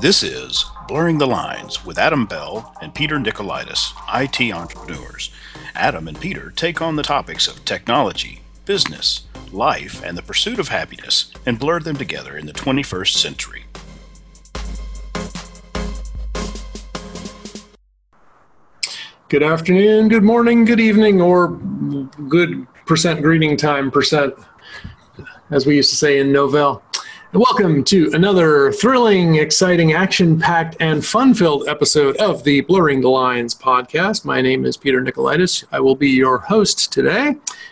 This is Blurring the Lines with Adam Bell and Peter Nikolaidis, IT entrepreneurs. Adam and Peter take on the topics of technology, business, life, and the pursuit of happiness, and blur them together in the 21st century. Good afternoon, good morning, good evening, or good percent greeting time, percent, as we used to say in Novell. Welcome to another thrilling, exciting, action-packed, and fun-filled episode of the Blurring the Lines podcast. My name is Peter Nikolaidis. I will be your host today.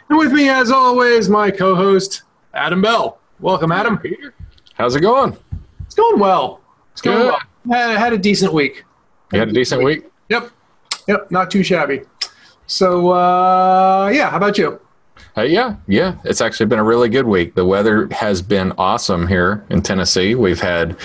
And with me, as always, my co-host, Adam Bell. Welcome, Adam. Peter, how's it going? It's going well. It's going well. I had a decent week. You had a decent week? Yep. Yep, not too shabby. So, yeah, how about you? Yeah. It's actually been a really good week. The weather has been awesome here in Tennessee. We've had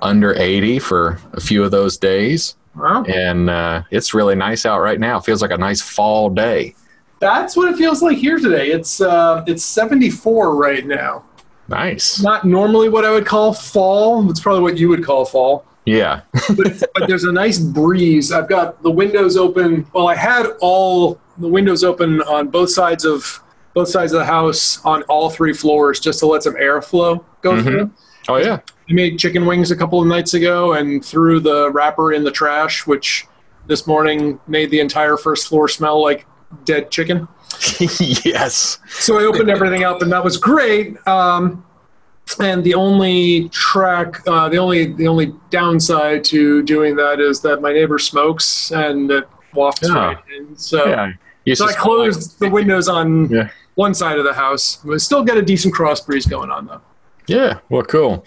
under 80 for a few of those days. Wow. And it's really nice out right now. It feels like a nice fall day. That's what it feels like here today. It's 74 right now. Nice. Not normally what I would call fall. It's probably what you would call fall. Yeah. but there's a nice breeze. I've got the windows open. Well, I had all the windows open on both sides of the house on all three floors just to let some airflow go through. Oh, yeah. I made chicken wings a couple of nights ago and threw the wrapper in the trash, which this morning made the entire first floor smell like dead chicken. Yes. So I opened everything up, and that was great. And the only downside to doing that is that my neighbor smokes and it wafts right in. So, yeah. So I closed the windows on one side of the house. We still got a decent cross breeze going on, though. Yeah. Well, cool.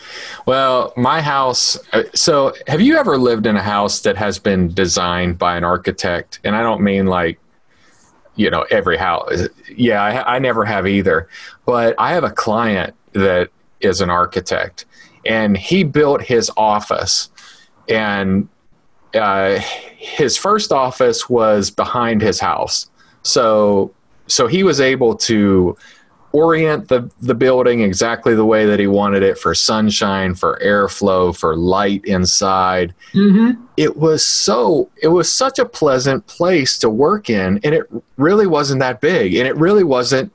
Well, my house. So have you ever lived in a house that has been designed by an architect? And I don't mean like, every house. Yeah, I never have either. But I have a client that is an architect, and he built his office, and his first office was behind his house. So he was able to orient the building exactly the way that he wanted it, for sunshine, for airflow, for light inside. Mm-hmm. It was such a pleasant place to work in, and it really wasn't that big, and it really wasn't,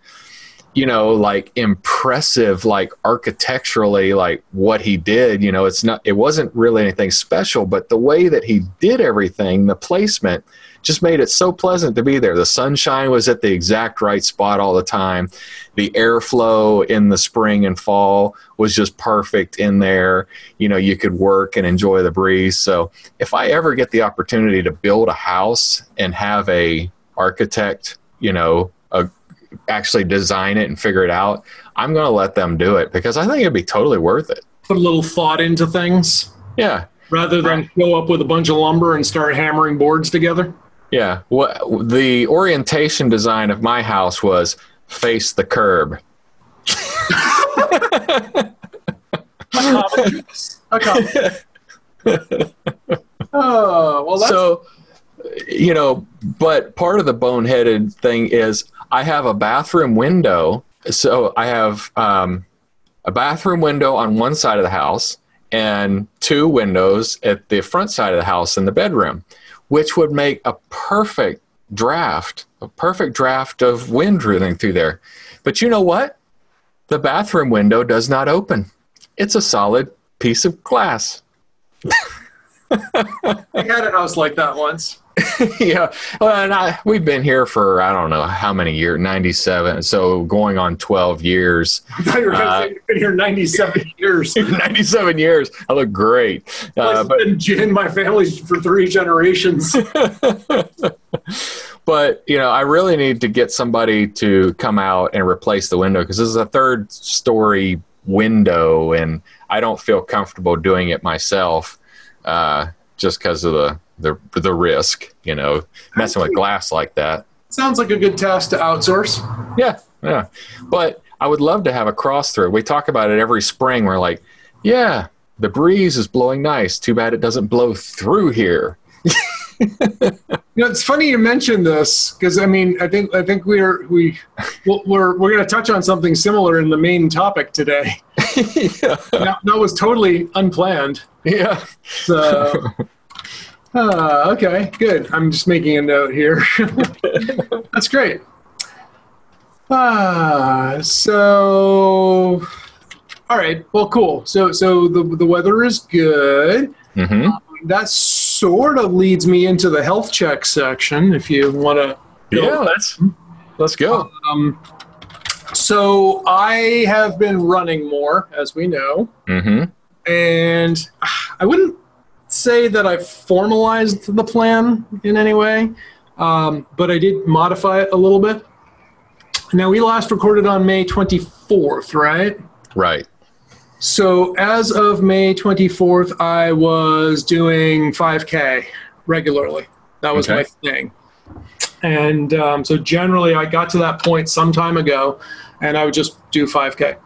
like impressive, like architecturally, like what he did. It wasn't really anything special, but the way that he did everything, the placement, just made it so pleasant to be there. The sunshine was at the exact right spot all the time. The airflow in the spring and fall was just perfect in there. You could work and enjoy the breeze. So if I ever get the opportunity to build a house and have a architect, actually design it and figure it out, I'm going to let them do it, because I think it'd be totally worth it. Put a little thought into things. Yeah. Rather than show up with a bunch of lumber and start hammering boards together? Yeah. Well, the orientation design of my house was face the curb. Oh, well, so, but part of the boneheaded thing is I have a bathroom window. So I have a bathroom window on one side of the house, and two windows at the front side of the house in the bedroom, which would make a perfect draft of wind running through there. But you know what? The bathroom window does not open. It's a solid piece of glass. I had a house like that once. Yeah. Well, and we've been here for, I don't know how many years, 97. So going on 12 years. I thought you were going to say you've been here 97 years. 97 years. I look great. I've been in my family for 3 generations. But, I really need to get somebody to come out and replace the window, because this is a 3rd-story window, and I don't feel comfortable doing it myself, just because of the risk, messing with glass like that. Sounds like a good task to outsource. Yeah. But I would love to have a cross through. We talk about it every spring. We're like, yeah, the breeze is blowing nice. Too bad it doesn't blow through here. You know, it's funny you mentioned this because I mean, I think we're going to touch on something similar in the main topic today. Yeah. That was totally unplanned. Yeah. So, okay, good. I'm just making a note here. That's great. So, all right. Well, cool. So the weather is good. Mm-hmm. That sort of leads me into the health check section. If you want to, yeah, let's go. So I have been running more, as we know, mm-hmm. and I wouldn't say that I formalized the plan in any way, but I did modify it a little bit. Now, we last recorded on May 24th, right? Right. So as of May 24th, I was doing 5K regularly. That was my thing. And so generally, I got to that point some time ago, and I would just do 5K.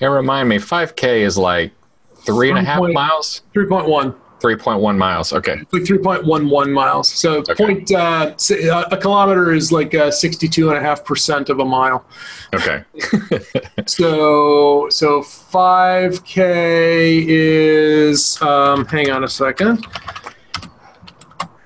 And remind me, 5K is like 3.5 miles? 3.1. 3.1 miles, okay. Like 3.11 miles. So a kilometer is like 62.5% of a mile. Okay. So 5K is, hang on a second.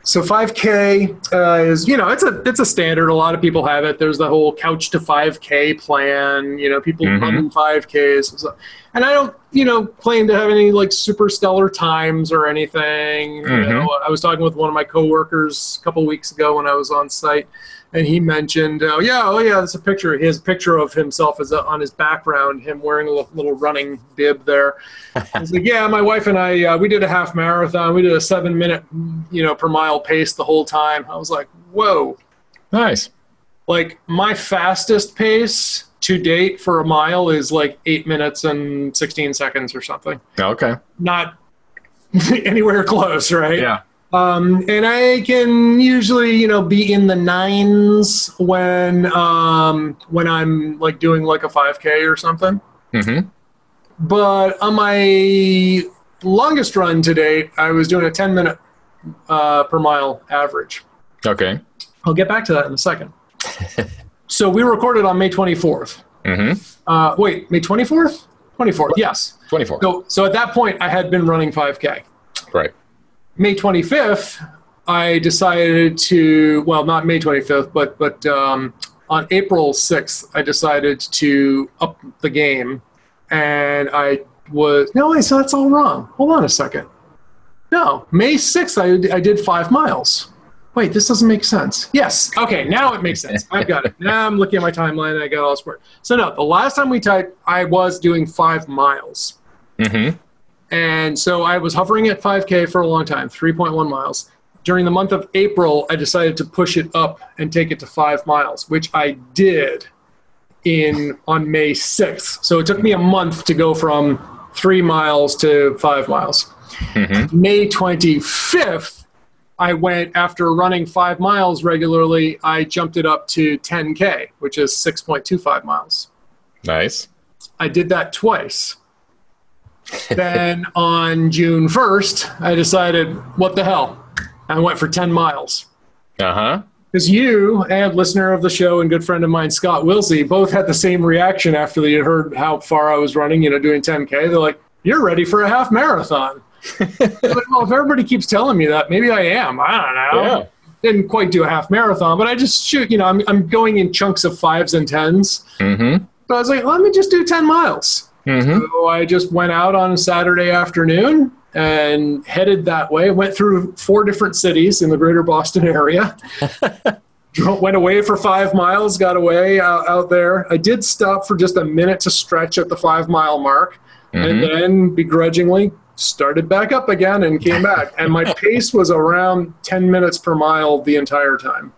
So 5K is, you know, it's a standard. A lot of people have it. There's the whole couch to 5K plan. You know, people mm-hmm. run 5Ks. And I don't, you know, claim to have any, like, super stellar times or anything. Mm-hmm. You know, I was talking with one of my coworkers a couple weeks ago when I was on site, and he mentioned, that's a picture. His picture of himself is on his background, him wearing a little running bib there. He's like, yeah, my wife and I, we did a half marathon. We did a 7-minute, you know, per mile pace the whole time. I was like, whoa. Nice. Like, my fastest pace to date for a mile is like 8 minutes and 16 seconds or something. Okay. Not anywhere close, right? Yeah. And I can usually, you know, be in the nines when I'm like doing like a 5K or something. Mm-hmm. But on my longest run to date, I was doing a 10-minute per mile average. Okay. I'll get back to that in a second. So we recorded on May 24th. Mm-hmm. Wait, May 24th? 24th, yes. 24th. So at that point, I had been running 5K. Right. May 25th, I decided to, well, not May 25th, but on April 6th, I decided to up the game. And so that's all wrong. Hold on a second. No, May 6th, I did 5 miles. Wait, this doesn't make sense. Yes. Okay, now it makes sense. I've got it. Now I'm looking at my timeline and I got all squared. So no, the last time we typed, I was doing 5 miles. Mm-hmm. And so I was hovering at 5K for a long time, 3.1 miles. During the month of April, I decided to push it up and take it to 5 miles, which I did on May 6th. So it took me a month to go from 3 miles to 5 miles. Mm-hmm. May 25th, I went, after running 5 miles regularly, I jumped it up to 10K, which is 6.25 miles. Nice. I did that twice. Then on June 1st, I decided, what the hell? I went for 10 miles. Uh-huh. Because you and listener of the show and good friend of mine, Scott Wilsey, both had the same reaction after they heard how far I was running, you know, doing 10K. They're like, you're ready for a half marathon. Like, well, if everybody keeps telling me that, maybe I am. I don't know. Yeah. Didn't quite do a half marathon, but I just shoot, you know, I'm going in chunks of 5s and 10s. Mm-hmm. So I was like, let me just do 10 miles. Mm-hmm. So I just went out on a Saturday afternoon and headed that way. Went through 4 different cities in the greater Boston area. Went away for 5 miles, got away out there. I did stop for just a minute to stretch at the 5 mile mark, mm-hmm. and then begrudgingly started back up again and came back. And my pace was around 10 minutes per mile the entire time.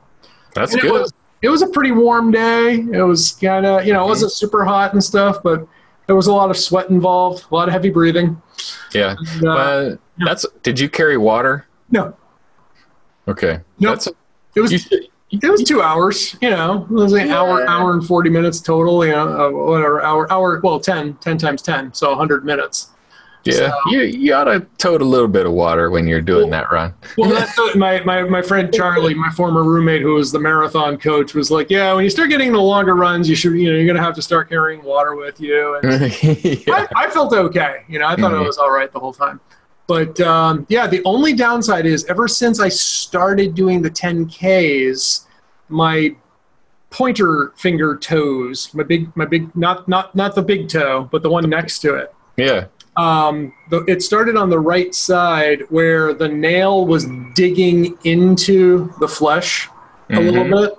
That's good. It was a pretty warm day. It was kind of, you know, it wasn't super hot and stuff, but there was a lot of sweat involved, a lot of heavy breathing. Yeah. And, did you carry water? No. Okay. No. Nope. It was 2 hours, you know. It was an hour and 40 minutes total, you know, whatever, 10 times 10, so 100 minutes. Yeah, so, you ought to tote a little bit of water when you're doing that run. Well, that's what my friend Charlie, my former roommate, who was the marathon coach, was like, yeah, when you start getting the longer runs, you should, you're going to have to start carrying water with you. And yeah. I felt okay. I thought I was all right the whole time. But yeah, the only downside is ever since I started doing the 10Ks, my pointer finger toes, my big, not the big toe, but the one next to it. Yeah. It started on the right side where the nail was digging into the flesh a little bit.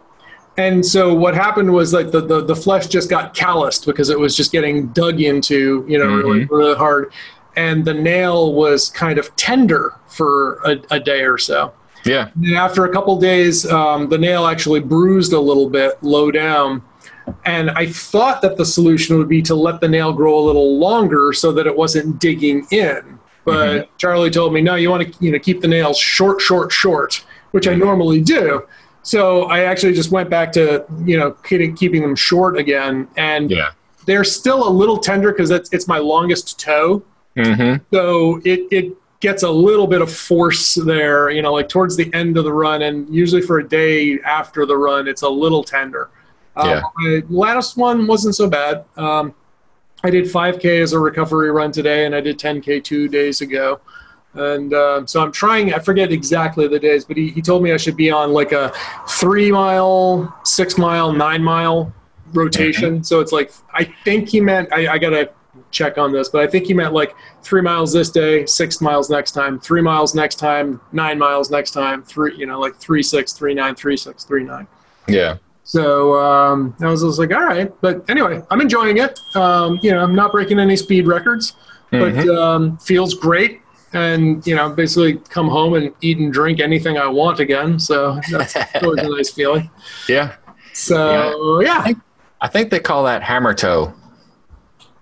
And so what happened was like the flesh just got calloused because it was just getting dug into, really, really hard. And the nail was kind of tender for a day or so. Yeah. And after a couple of days, the nail actually bruised a little bit low down. And I thought that the solution would be to let the nail grow a little longer so that it wasn't digging in. But Charlie told me, no, you want to keep the nails short, which I normally do. So I actually just went back to, keeping them short again. And they're still a little tender because it's my longest toe. So it gets a little bit of force there, like towards the end of the run. And usually for a day after the run, it's a little tender. My last one wasn't so bad. I did 5K as a recovery run today, and I did 10K 2 days ago. And so I'm trying, I forget exactly the days, but he told me I should be on like a 3 mile, 6 mile, 9 mile rotation. So it's like, I think he meant, I got to check on this, but I think he meant like 3 miles this day, 6 miles next time, 3 miles next time, 9 miles next time, like 3, 6, 3, 9, 3, 6, 3, 9. Yeah. So I was just like, all right. But anyway, I'm enjoying it. I'm not breaking any speed records, but feels great. And, basically come home and eat and drink anything I want again. So that's always a nice feeling. Yeah. So, yeah. I think they call that Hammer Toe.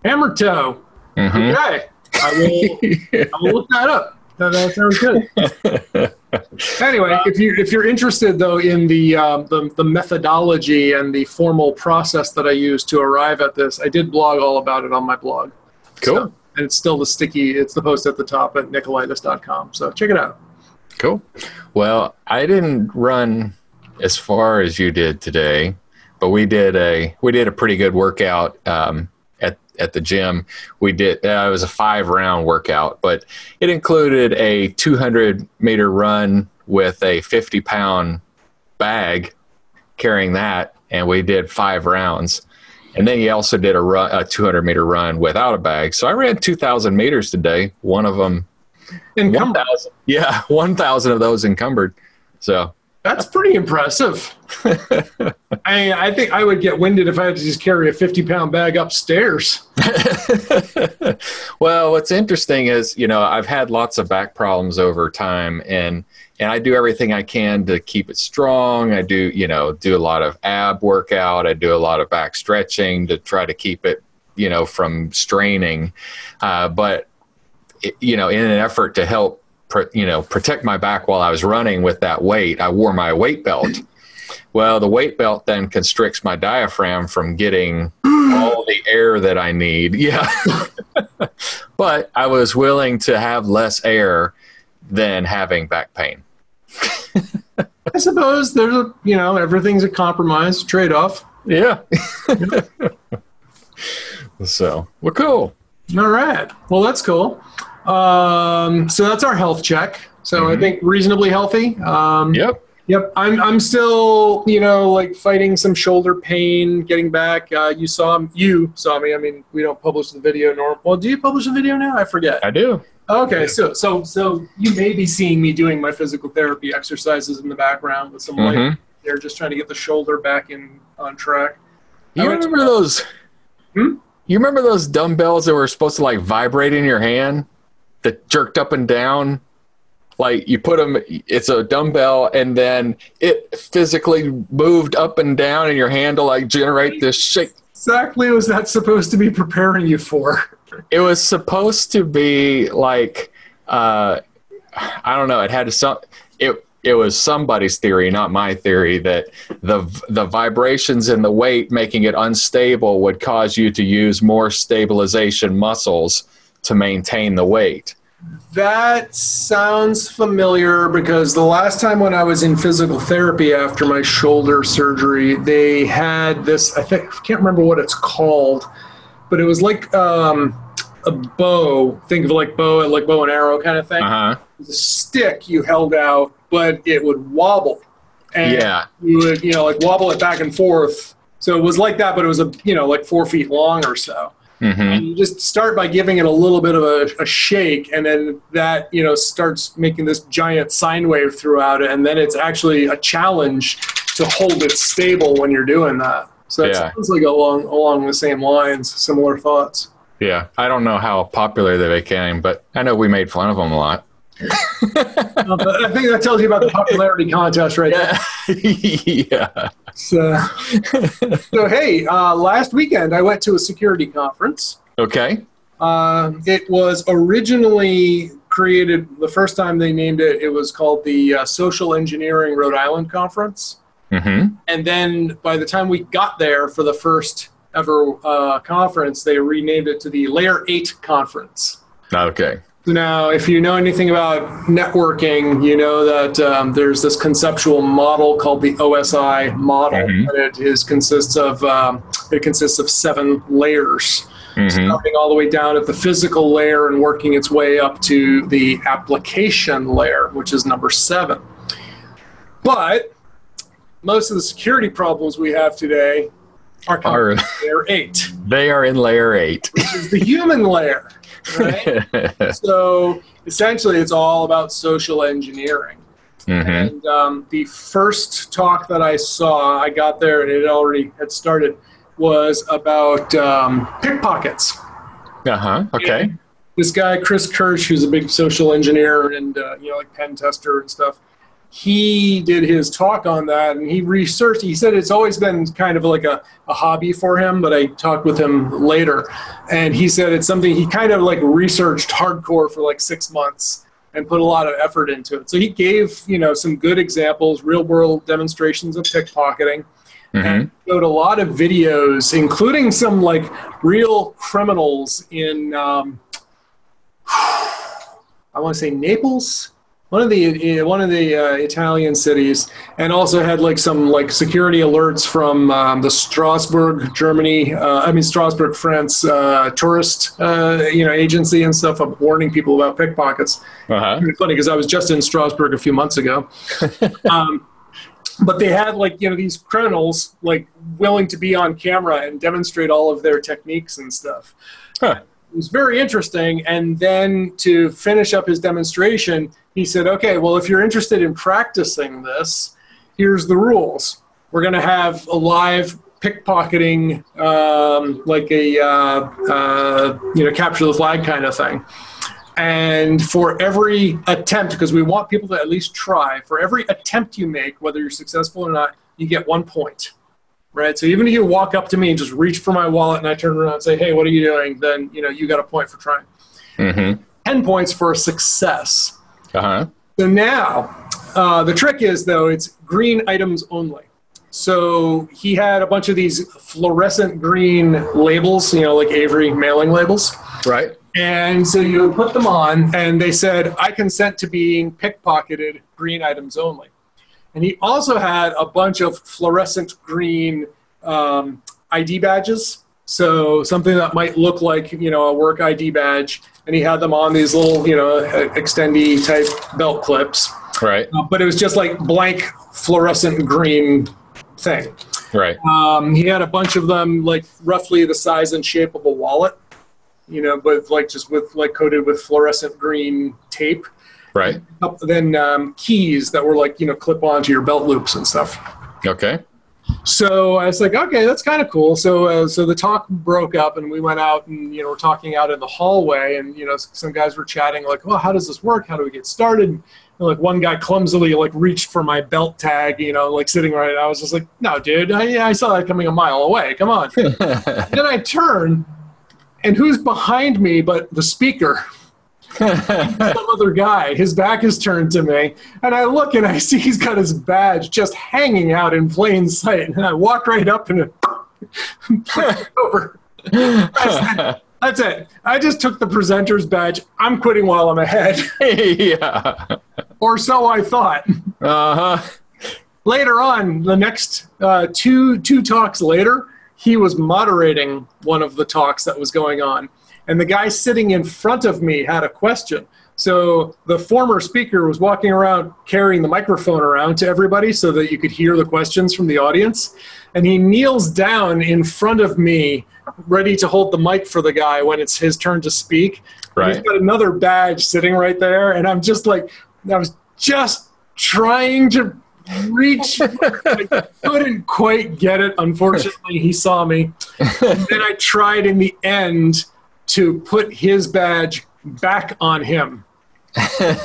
Hammer Toe. Okay. I will look that up. That sounds good. Anyway, if you're interested though in the methodology and the formal process that I use to arrive at this, I did blog all about it on my blog. Cool. So, and it's still it's the post at the top at nikolaidis.com. So check it out. Cool. Well, I didn't run as far as you did today, but we did a pretty good workout at the gym. We did, it was a 5-round workout, but it included a 200-meter run with a 50-pound bag carrying that, and we did 5 rounds. And then he also did a 200-meter run without a bag. So I ran 2,000 meters today, one of them. Encumbered. 1,000, yeah, 1,000 of those encumbered. So that's pretty impressive. I think I would get winded if I had to just carry a 50-pound bag upstairs. Well, what's interesting is, I've had lots of back problems over time, and I do everything I can to keep it strong. I do a lot of ab workout. I do a lot of back stretching to try to keep it, from straining. But, in an effort to help, protect my back while I was running with that weight, I wore my weight belt. Well, the weight belt then constricts my diaphragm from getting all the air that I need. Yeah. But I was willing to have less air than having back pain. I suppose there's a, everything's a compromise, trade-off. Yeah. So, we're cool. All right. Well, that's cool. So that's our health check. So I think reasonably healthy. Yep. I'm still, like fighting some shoulder pain, getting back. You saw me. I mean, we don't publish the video normal. Well, do you publish a video now? I forget. I do. Okay. So you may be seeing me doing my physical therapy exercises in the background with some light. They're just trying to get the shoulder back on track. You remember those? You remember those dumbbells that were supposed to like vibrate in your hand? That jerked up and down, like you put them, it's a dumbbell, and then it physically moved up and down in your hand to like generate this shake. Exactly was that supposed to be preparing you for? It was supposed to be like, I don't know, it was somebody's theory, not my theory, that the vibrations in the weight making it unstable would cause you to use more stabilization muscles to maintain the weight. That sounds familiar, because the last time when I was in physical therapy after my shoulder surgery, they had this, I can't remember what it's called, but it was like a bow. Think of like bow and arrow kind of thing. Uh-huh. It was a stick you held out, but it would wobble. And yeah. You would, like wobble it back and forth. So it was like that, but it was, like 4 feet long or so. Mm-hmm. And you just start by giving it a little bit of a shake, and then that, starts making this giant sine wave throughout it, and then it's actually a challenge to hold it stable when you're doing that. So it sounds like along the same lines, similar thoughts. Yeah. I don't know how popular they became, but I know we made fun of them a lot. I think that tells you about the popularity contest right there. Yeah. So hey, last weekend I went to a security conference. Okay. It was originally created, the first time they named it, it was called the Social Engineering Rhode Island Conference. Mm-hmm. And then by the time we got there for the first ever conference, they renamed it to the Layer 8 Conference. Okay. Now, if you know anything about networking, you know that there's this conceptual model called the OSI model, mm-hmm. and it consists of 7 layers, mm-hmm. starting all the way down at the physical layer and working its way up to the application layer, which is number 7. But most of the security problems we have today are Layer 8. They are in Layer 8, which is the human layer. Right? So essentially, it's all about social engineering. Mm-hmm. And the first talk that I saw, I got there and it already had started, was about pickpockets. Uh-huh. Okay. And this guy, Chris Kirsch, who's a big social engineer and like pen tester and stuff, he did his talk on that, and he researched. He said it's always been kind of like a hobby for him, but I talked with him later, and he said it's something he kind of like researched hardcore for like 6 months and put a lot of effort into it. So he gave, some good examples, real world demonstrations of pickpocketing, mm-hmm. and showed a lot of videos, including some like real criminals in, I want to say Naples? One of the Italian cities, and also had like some like security alerts from the Strasbourg, Germany. I mean Strasbourg, France tourist agency and stuff, of warning people about pickpockets. Uh-huh. It's funny because I was just in Strasbourg a few months ago, but they had like these criminals like willing to be on camera and demonstrate all of their techniques and stuff. Huh. It was very interesting, and then to finish up his demonstration, he said, okay, well, if you're interested in practicing this, here's the rules. We're going to have a live pickpocketing, capture the flag kind of thing. And for every attempt, because we want people to at least try, for every attempt you make, whether you're successful or not, you get 1 point. Right, so even if you walk up to me and just reach for my wallet and I turn around and say, hey, what are you doing? Then, you got a point for trying. Mm-hmm. 10 points for a success. Uh-huh. So now, the trick is, though, it's green items only. So he had a bunch of these fluorescent green labels, like Avery mailing labels. Right. And so you put them on, and they said, I consent to being pickpocketed, green items only. And he also had a bunch of fluorescent green ID badges. So something that might look like, a work ID badge. And he had them on these little, extendy type belt clips. Right. But it was just like blank fluorescent green thing. Right. He had a bunch of them like roughly the size and shape of a wallet, but coated with fluorescent green tape. Right. And then keys that were like, clip onto your belt loops and stuff. Okay. So I was like, okay, that's kind of cool. So the talk broke up and we went out and, we're talking out in the hallway and, some guys were chatting like, well, how does this work? How do we get started? And, like one guy clumsily like reached for my belt tag, like sitting right. I was just like, no, dude, I saw that coming a mile away. Come on. Then I turn and who's behind me but the speaker? Some other guy, his back is turned to me, and I look and I see he's got his badge just hanging out in plain sight, and I walk right up and over. I said, That's it. I just took the presenter's badge. I'm quitting while I'm ahead. Yeah. Or so I thought. Uh-huh. Later on, the next two talks later, he was moderating one of the talks that was going on. And the guy sitting in front of me had a question. So the former speaker was walking around carrying the microphone around to everybody so that you could hear the questions from the audience. And he kneels down in front of me, ready to hold the mic for the guy when it's his turn to speak. Right. He's got another badge sitting right there. And I'm just like, I was just trying to reach. I couldn't quite get it. Unfortunately, he saw me. And then I tried in the end to put his badge back on him. And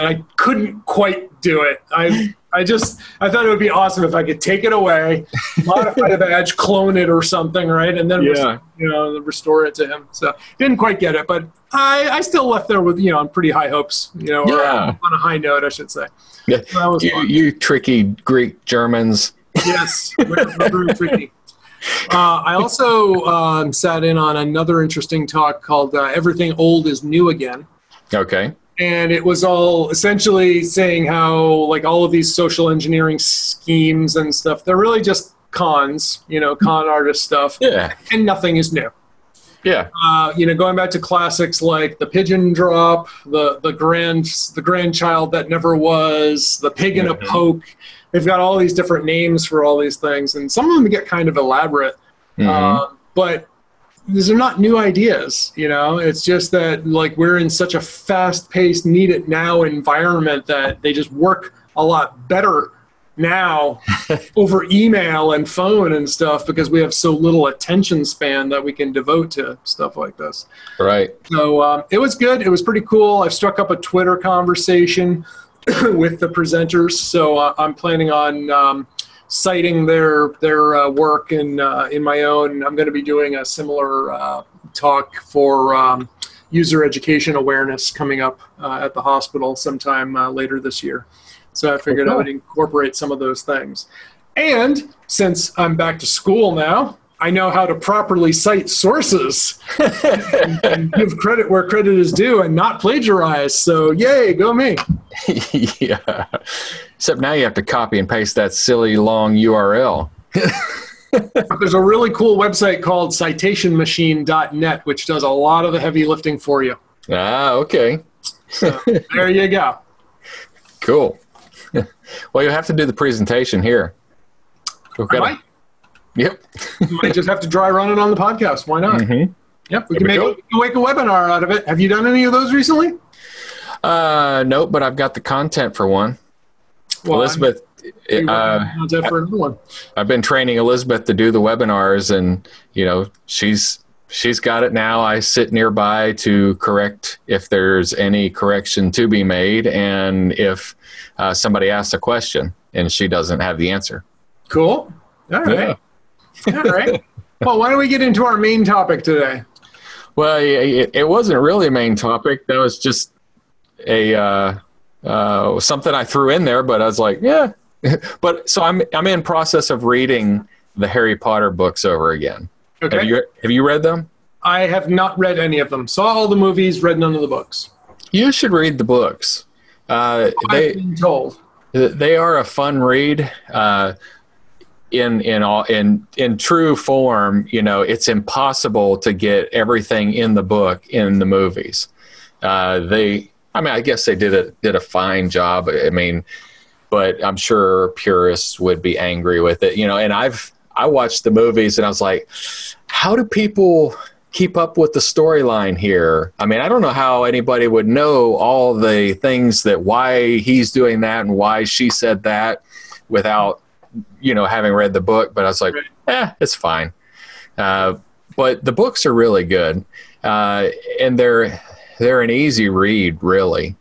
I couldn't quite do it. I thought it would be awesome if I could take it away, modify the badge, clone it or something, right? And then restore it to him. So didn't quite get it, but I still left there with on pretty high hopes, or on a high note, I should say. Yeah. So that was you tricky Greek Germans. Yes, we're very tricky. I also sat in on another interesting talk called Everything Old is New Again. Okay. And it was all essentially saying how, like, all of these social engineering schemes and stuff, they're really just cons, con artist stuff. Yeah. And nothing is new. Yeah. Going back to classics like the pigeon drop, the grandchild that never was, the pig in a poke. They've got all these different names for all these things, and some of them get kind of elaborate. But these are not new ideas, It's just that, like, we're in such a fast-paced, need-it-now environment that they just work a lot better now over email and phone and stuff because we have so little attention span that we can devote to stuff like this. Right. So it was good. It was pretty cool. I've struck up a Twitter conversation with the presenters, so I'm planning on citing their work in my own. I'm going to be doing a similar talk for user education awareness coming up at the hospital sometime later this year. So I figured I would incorporate some of those things. And since I'm back to school now, I know how to properly cite sources and give credit where credit is due and not plagiarize. So yay, go me. Yeah. Except now you have to copy and paste that silly long URL. There's a really cool website called citationmachine.net, which does a lot of the heavy lifting for you. Ah, okay. So there you go. Cool. Well, you'll have to do the presentation here. Okay. Yep. Might just have to dry run it on the podcast. Why not? Mm-hmm. Yep. We can make a webinar out of it. Have you done any of those recently? No, but I've got the content for one. Well, Elizabeth, I've been training Elizabeth to do the webinars, and she's got it now. I sit nearby to correct if there's any correction to be made, and if somebody asks a question and she doesn't have the answer. Cool. All right. Yeah. All right. Well, why don't we get into our main topic today? Well, it wasn't really a main topic. That was just a something I threw in there, but I was like, yeah. But so I'm in process of reading the Harry Potter books over again. Okay. Have you read them? I have not read any of them. Saw all the movies, read none of the books. You should read the books. I've been told. They are a fun read. In true form, it's impossible to get everything in the book in the movies. I guess they did a fine job. But I'm sure purists would be angry with it, And I watched the movies and I was like, how do people keep up with the storyline here? I don't know how anybody would know all the things that why he's doing that and why she said that without having read the book, but I was like, it's fine. But the books are really good. And they're an easy read, really.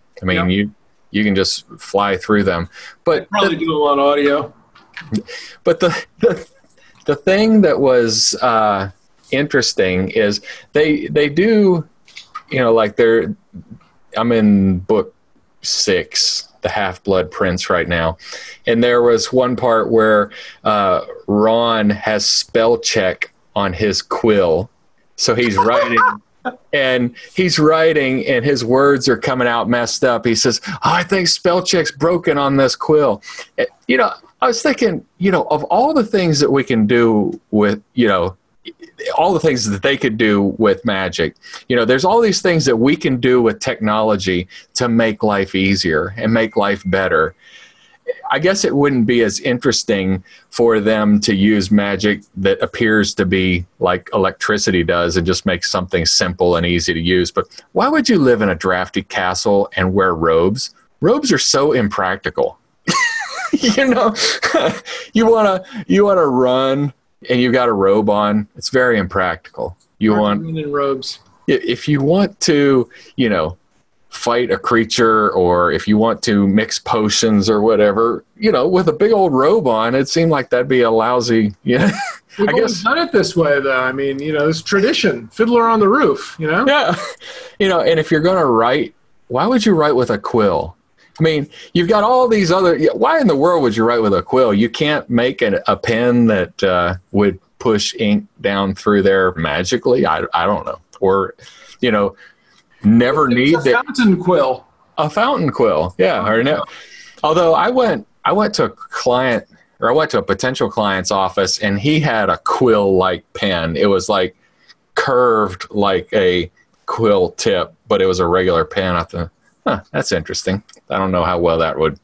You can just fly through them, but do a lot of audio. But the thing that was, interesting is they do, I'm in book 6, the Half Blood Prince right now. And there was one part where Ron has spell check on his quill So he's writing and he's writing and his words are coming out messed up. He says, oh, I think spell check's broken on this quill. You know, I was thinking, you know, of all the things that we can do with, you know, all the things that they could do with magic, you know, there's all these things that we can do with technology to make life easier and make life better. I guess it wouldn't be as interesting for them to use magic that appears to be like electricity does and just make something simple and easy to use. But why would you live in a drafty castle and wear robes? Robes are so impractical. You know, you wanna run and you've got a robe on. It's very impractical. You want in robes. If you want to, you know, fight a creature, or if you want to mix potions or whatever, you know, with a big old robe on, it seemed like that'd be a lousy, yeah. We've always done it this way, though. I mean, you know, it's tradition. Fiddler on the Roof, you know? Yeah. You know, and if you're going to write, why would you write with a quill? I mean, you've got all these other, why in the world would you write with a quill? You can't make a pen that would push ink down through there magically. I don't know. Or, you know, never need a fountain quill. A fountain quill, yeah. Or no. Although I went to a client, or I went to a potential client's office, and he had a quill-like pen. It was like curved like a quill tip, but it was a regular pen. I thought, huh, that's interesting. I don't know how well that would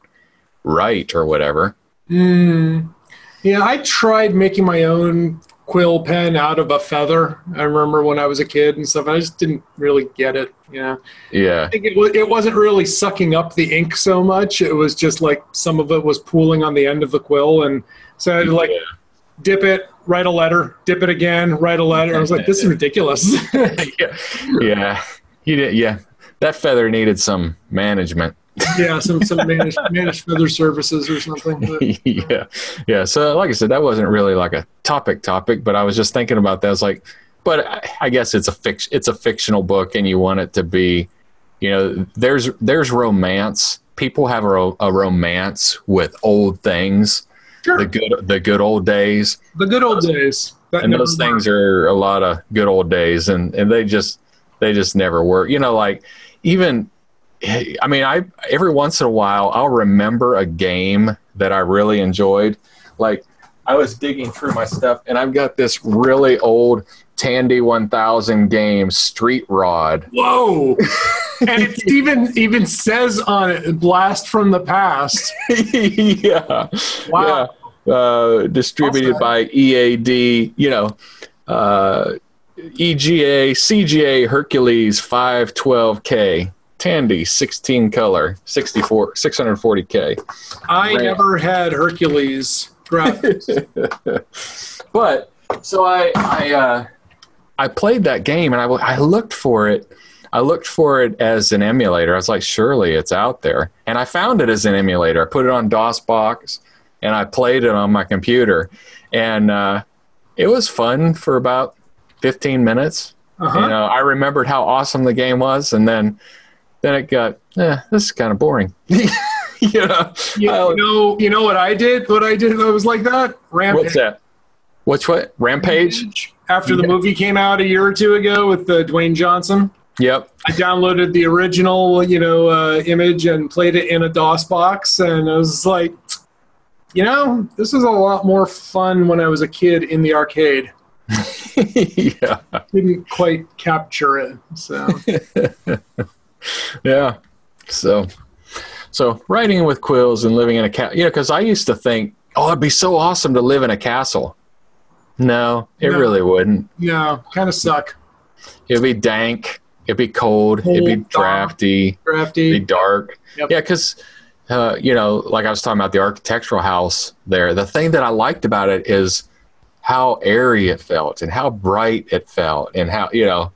write or whatever. Yeah, I tried making my own quill pen out of a feather. I remember when I was a kid and stuff. I just didn't really get it. Yeah. Yeah. I think it wasn't really sucking up the ink so much. It was just like some of it was pooling on the end of the quill. And so I'd like dip it, write a letter, dip it again, write a letter. I was like, this is ridiculous. Yeah. Yeah. You did. Yeah. That feather needed some management. Yeah, some managed feather services or something. But, yeah, yeah. So like I said, that wasn't really like a topic, but I was just thinking about that. I was like, but I guess it's a fictional book, and you want it to be, you know, there's romance. People have a romance with old things, sure. the good old days, the good old days, and those things are a lot of good old days, and they just never work. You know, like even. I mean, every once in a while, I'll remember a game that I really enjoyed. Like, I was digging through my stuff, and I've got this really old Tandy 1000 game, Street Rod. Whoa! And it even says on it, blast from the past. Yeah. Wow. Yeah. Distributed by EAD, you know, EGA, CGA, Hercules, 512K. Tandy 16 color 640K. I never had Hercules graphics. But so I played that game, and I looked for it. I looked for it as an emulator. I was like, surely it's out there. And I found it as an emulator. I put it on DOSBox and I played it on my computer. And it was fun for about 15 minutes. Uh-huh. You know, I remembered how awesome the game was, and then it got, this is kind of boring. You know? You know what I did? What I did that was like that? Rampage. What's that? What? Rampage? After the movie came out a year or two ago with Dwayne Johnson. Yep. I downloaded the original, you know, image and played it in a DOS box, and I was like, you know, this was a lot more fun when I was a kid in the arcade. Yeah. Didn't quite capture it, so... Yeah. So writing with quills and living in a castle, you know, because I used to think, oh, it'd be so awesome to live in a castle. No, it really wouldn't. Yeah, kind of suck. It'd be dank. It'd be cold. It'd be drafty. It'd be dark. Yep. Yeah, because, you know, like I was talking about the architectural house there, the thing that I liked about it is how airy it felt and how bright it felt and how, you know,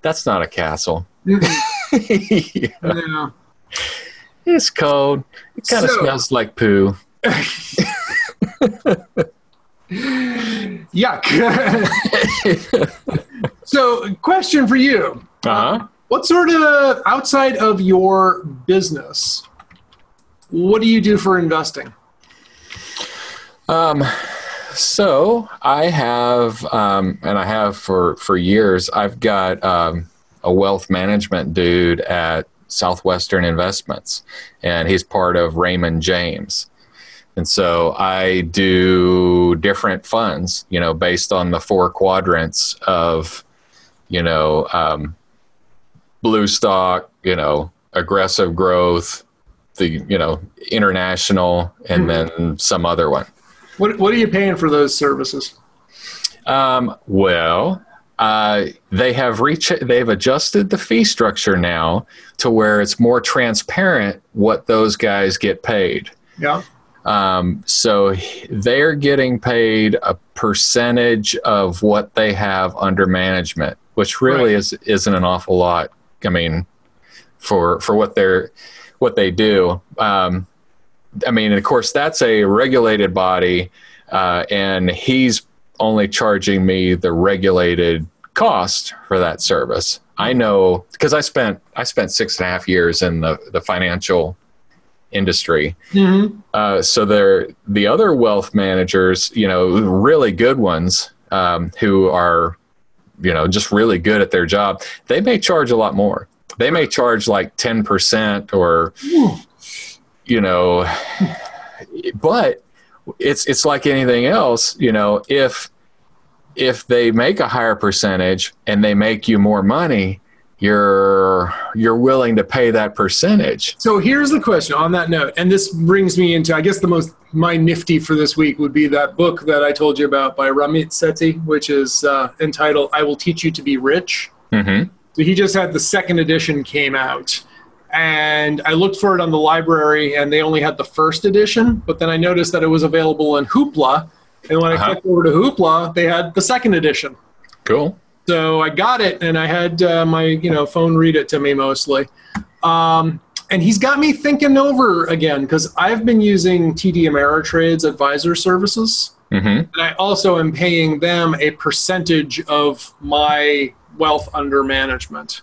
that's not a castle. Yeah. Yeah. It's cold. It kind of smells like poo. Yuck. So, question for you. Uh-huh. What sort of, outside of your business, what do you do for investing? So I have, and I have for years, I've got a wealth management dude at Southwestern Investments, and he's part of Raymond James. And so I do different funds, you know, based on the four quadrants of, you know, blue stock, you know, aggressive growth, the, you know, international, and then some other one. What are you paying for those services? Well, they've adjusted the fee structure now to where it's more transparent what those guys get paid. Yeah. So they're getting paid a percentage of what they have under management, which really isn't an awful lot. I mean, for what they do. I mean, of course, that's a regulated body, and he's only charging me the regulated cost for that service. I know because I spent 6.5 years in the financial industry. Mm-hmm. So the other wealth managers, you know, really good ones who are, you know, just really good at their job, they may charge a lot more. They may charge like 10% or, you know, but it's like anything else, you know, if they make a higher percentage and they make you more money, you're willing to pay that percentage. So here's the question on that note, and this brings me into, I guess, my nifty for this week would be that book that I told you about by Ramit Sethi, which is entitled I Will Teach You to Be Rich. Mm-hmm. So he just had the second edition came out, and I looked for it on the library and they only had the first edition, but then I noticed that it was available in Hoopla, and when I clicked over to Hoopla, they had the second edition. Cool. So I got it, and I had my phone read it to me mostly. And he's got me thinking over again, because I've been using TD Ameritrade's advisor services, and I also am paying them a percentage of my wealth under management.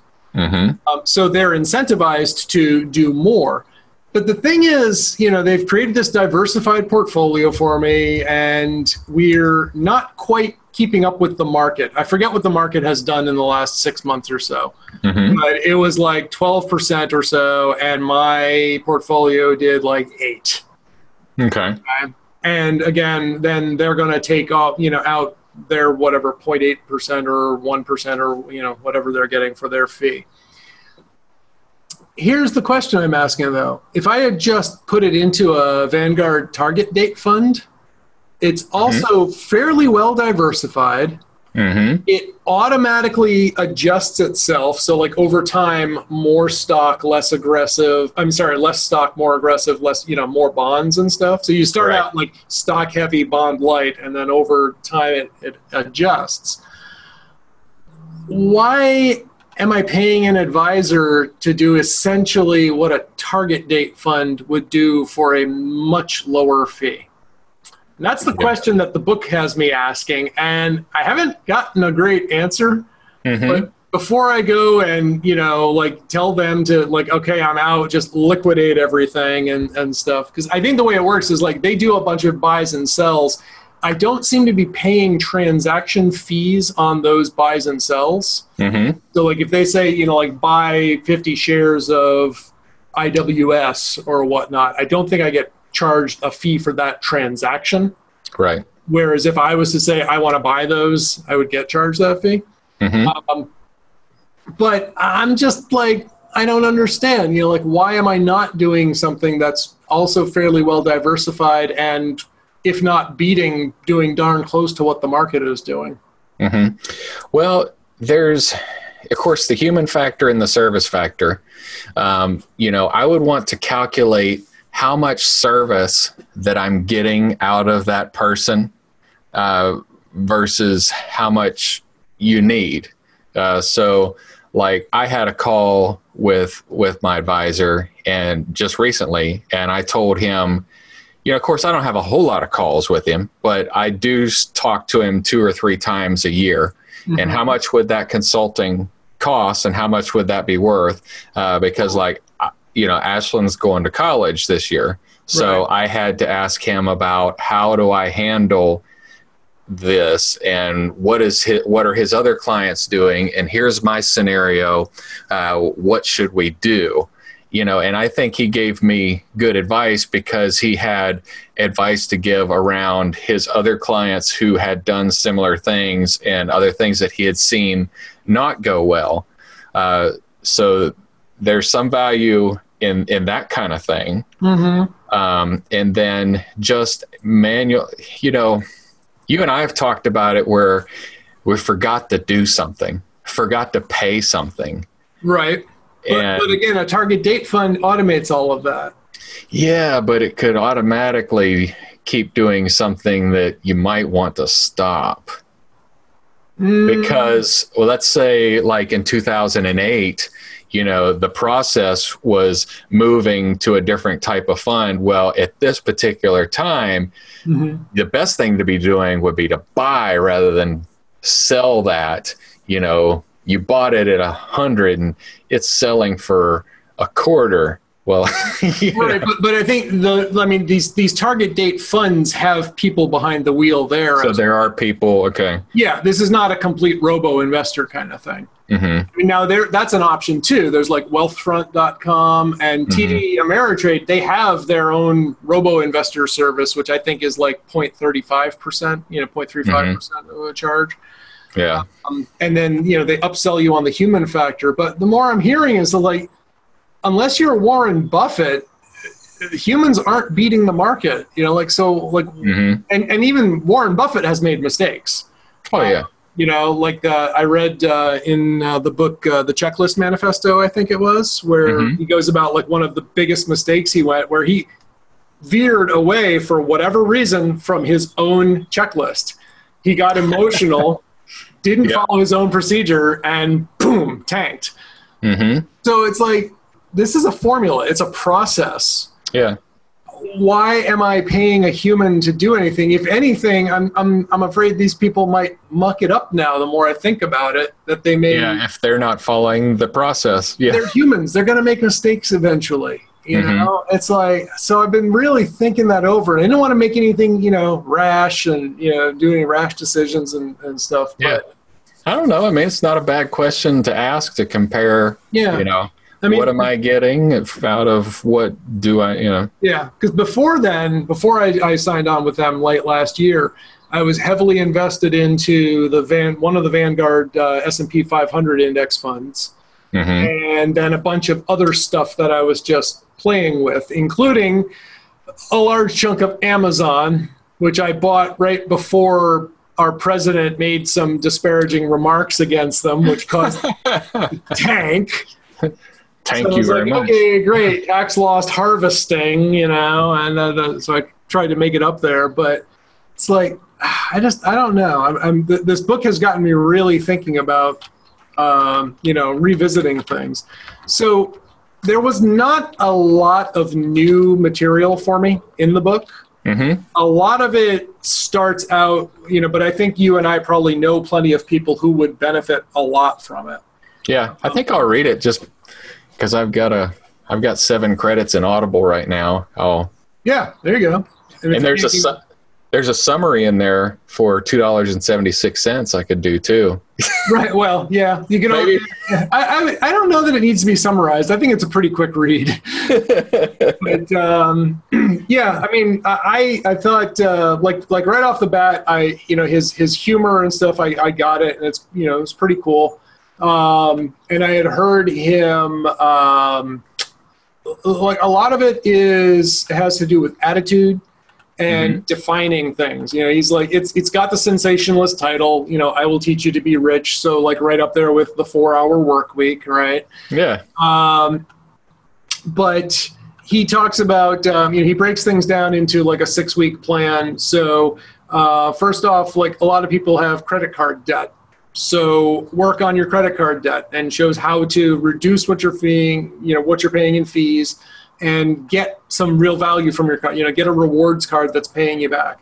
So they're incentivized to do more. But the thing is, you know, they've created this diversified portfolio for me, and we're not quite keeping up with the market. I forget what the market has done in the last 6 months or so, but it was like 12% or so, and my portfolio did like 8%. Okay. And again, then they're going to take off, you know, out their whatever 0.8% or 1% or, you know, whatever they're getting for their fee. Here's the question I'm asking, though. If I had just put it into a Vanguard target date fund, it's also fairly well diversified. It automatically adjusts itself. So like over time, more stock, less aggressive. I'm sorry, less stock, more aggressive, less, you know, more bonds and stuff. So you start out like stock heavy, bond light, and then over time it adjusts. Why am I paying an advisor to do essentially what a target date fund would do for a much lower fee? And that's the question that the book has me asking, and I haven't gotten a great answer. But before I go and, you know, like tell them to like, okay, I'm out, just liquidate everything and stuff. Because I think the way it works is like they do a bunch of buys and sells. I don't seem to be paying transaction fees on those buys and sells. So like if they say, you know, like buy 50 shares of IWS or whatnot, I don't think I get charged a fee for that transaction. Right. Whereas if I was to say, I want to buy those, I would get charged that fee. But I'm just like, I don't understand, you know, like why am I not doing something that's also fairly well diversified and if not beating, doing darn close to what the market is doing? Well, there's, of course, the human factor and the service factor. You know, I would want to calculate how much service that I'm getting out of that person versus how much you need. So like I had a call with my advisor and just recently, and I told him, you know, of course I don't have a whole lot of calls with him, but I do talk to him 2 or 3 times a year. And how much would that consulting cost and how much would that be worth? Because like, you know, Ashland's going to college this year. So I had to ask him about how do I handle this, and what are his other clients doing, and here's my scenario, what should we do? You know, and I think he gave me good advice because he had advice to give around his other clients who had done similar things and other things that he had seen not go well. So there's some value in that kind of thing. Mm-hmm. And then just manual, you know, you and I have talked about it where we forgot to do something, forgot to pay something. Right. But again, a target date fund automates all of that. Yeah, but it could automatically keep doing something that you might want to stop. Mm. Because, well, let's say like in 2008, you know, the process was moving to a different type of fund. Well, at this particular time, mm-hmm. the best thing to be doing would be to buy rather than sell that, you know. You bought it at 100 and it's selling for a quarter. Well, right, but I think these target date funds have people behind the wheel there. So there are people. Okay. Yeah. This is not a complete robo investor kind of thing. Mm-hmm. I mean, now that's an option too. There's like wealthfront.com and TD Ameritrade. They have their own robo investor service, which I think is like 0.35%, you know, 0.35% of a charge. Yeah. And then, you know, they upsell you on the human factor. But the more I'm hearing is like, unless you're Warren Buffett, humans aren't beating the market, you know, like, so like, and even Warren Buffett has made mistakes. Oh yeah. You know, like I read in the book, The Checklist Manifesto, I think it was, where he goes about like one of the biggest mistakes where he veered away for whatever reason from his own checklist. He got emotional. Didn't follow his own procedure, and boom, tanked. Mm-hmm. So it's like, this is a formula. It's a process. Yeah. Why am I paying a human to do anything? If anything, I'm afraid these people might muck it up now. The more I think about it, that they may. Yeah, if they're not following the process. Yeah. They're humans. They're going to make mistakes eventually. You know, it's like, so I've been really thinking that over, and I don't want to make anything, you know, rash and, you know, do any rash decisions and stuff. But yeah. I don't know. I mean, it's not a bad question to ask, to compare, you know, I mean, what am I getting out of what do I, you know? Yeah. Because before then, before I signed on with them late last year, I was heavily invested into one of the Vanguard S&P 500 index funds. And then a bunch of other stuff that I was just playing with, including a large chunk of Amazon, which I bought right before our president made some disparaging remarks against them, which caused a tank. Thank you very much. Okay, great. Tax loss harvesting, you know, and so I tried to make it up there, but it's like, I don't know. This book has gotten me really thinking about you know, revisiting things. So there was not a lot of new material for me in the book. A lot of it starts out, you know, but I think you and I probably know plenty of people who would benefit a lot from it. Yeah, I think I'll read it just because I've got 7 credits in Audible right now. Oh, yeah, there you go. And there's a summary in there for $2.76 I could do too. Right. Well, yeah, you can. I don't know that it needs to be summarized. I think it's a pretty quick read. But yeah, I mean, I thought like right off the bat, you know, his humor and stuff, I got it, and it's, you know, it's pretty cool. And I had heard him. Like a lot of it has to do with attitude. And defining things, you know, he's like, it's got the sensationalist title, you know, I Will Teach You to Be Rich. So like right up there with the 4-hour work week. Right. Yeah. But he talks about, you know, he breaks things down into like a 6-week plan. So, first off, like a lot of people have credit card debt. So work on your credit card debt, and shows how to reduce what you're paying, you know, what you're paying in fees, and get some real value from your card, you know, get a rewards card that's paying you back.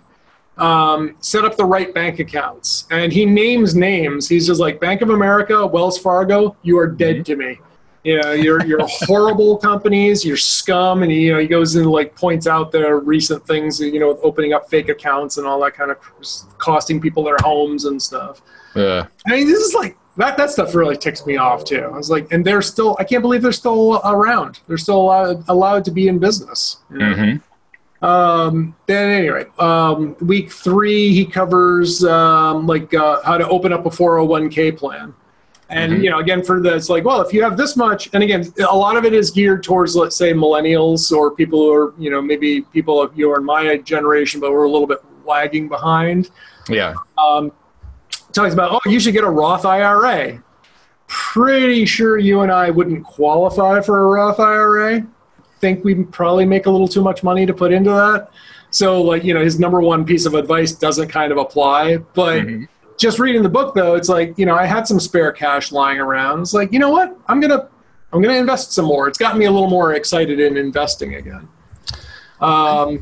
Set up the right bank accounts. And he names names. He's just like, Bank of America, Wells Fargo, you are dead to me. You know, you're horrible companies, you're scum, and you know, he goes and like points out their recent things, you know, opening up fake accounts and all that kind of costing people their homes and stuff. Yeah. I mean, this is like, that stuff really ticks me off too. I was like, and they're still, I can't believe they're still around. They're still allowed to be in business. You know? Mm-hmm. Then anyway, week three, he covers, how to open up a 401k plan. And, mm-hmm. you know, again, for this, like, well, if you have this much, and again, a lot of it is geared towards, let's say, millennials or people who are, you know, maybe people of your and my generation, but we're a little bit lagging behind. Yeah. Talks about, oh, you should get a Roth IRA. Pretty sure you and I wouldn't qualify for a Roth IRA. Think we probably make a little too much money to put into that. So, like, you know, his number one piece of advice doesn't kind of apply, but... Mm-hmm. Just reading the book, though, it's like, you know, I had some spare cash lying around. It's like, you know what? I'm gonna invest some more. It's gotten me a little more excited in investing again.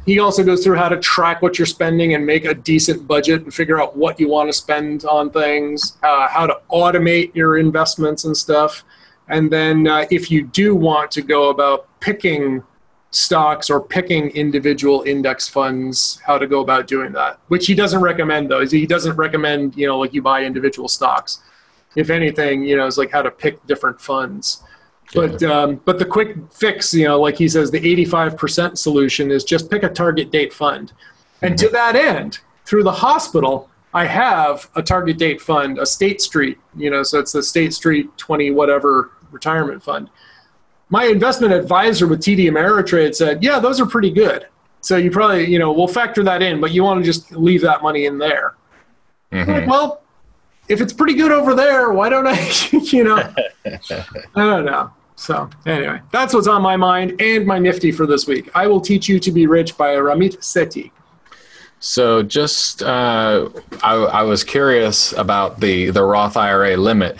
He also goes through how to track what you're spending and make a decent budget and figure out what you want to spend on things, how to automate your investments and stuff. And then if you do want to go about picking stocks or picking individual index funds, how to go about doing that, which he doesn't recommend though. He doesn't recommend, you know, like you buy individual stocks. If anything, you know, it's like how to pick different funds. Yeah. But the quick fix, you know, like he says, the 85% solution is just pick a target date fund. And to that end, through the hospital, I have a target date fund, a State Street, you know, so it's the State Street 20 whatever retirement fund. My investment advisor with TD Ameritrade said, yeah, those are pretty good. So you probably, you know, we'll factor that in, but you want to just leave that money in there. Mm-hmm. Like, well, if it's pretty good over there, why don't I, you know, I don't know. So anyway, that's what's on my mind and my nifty for this week. I Will Teach You to Be Rich by Ramit Sethi. So just, I was curious about the Roth IRA limit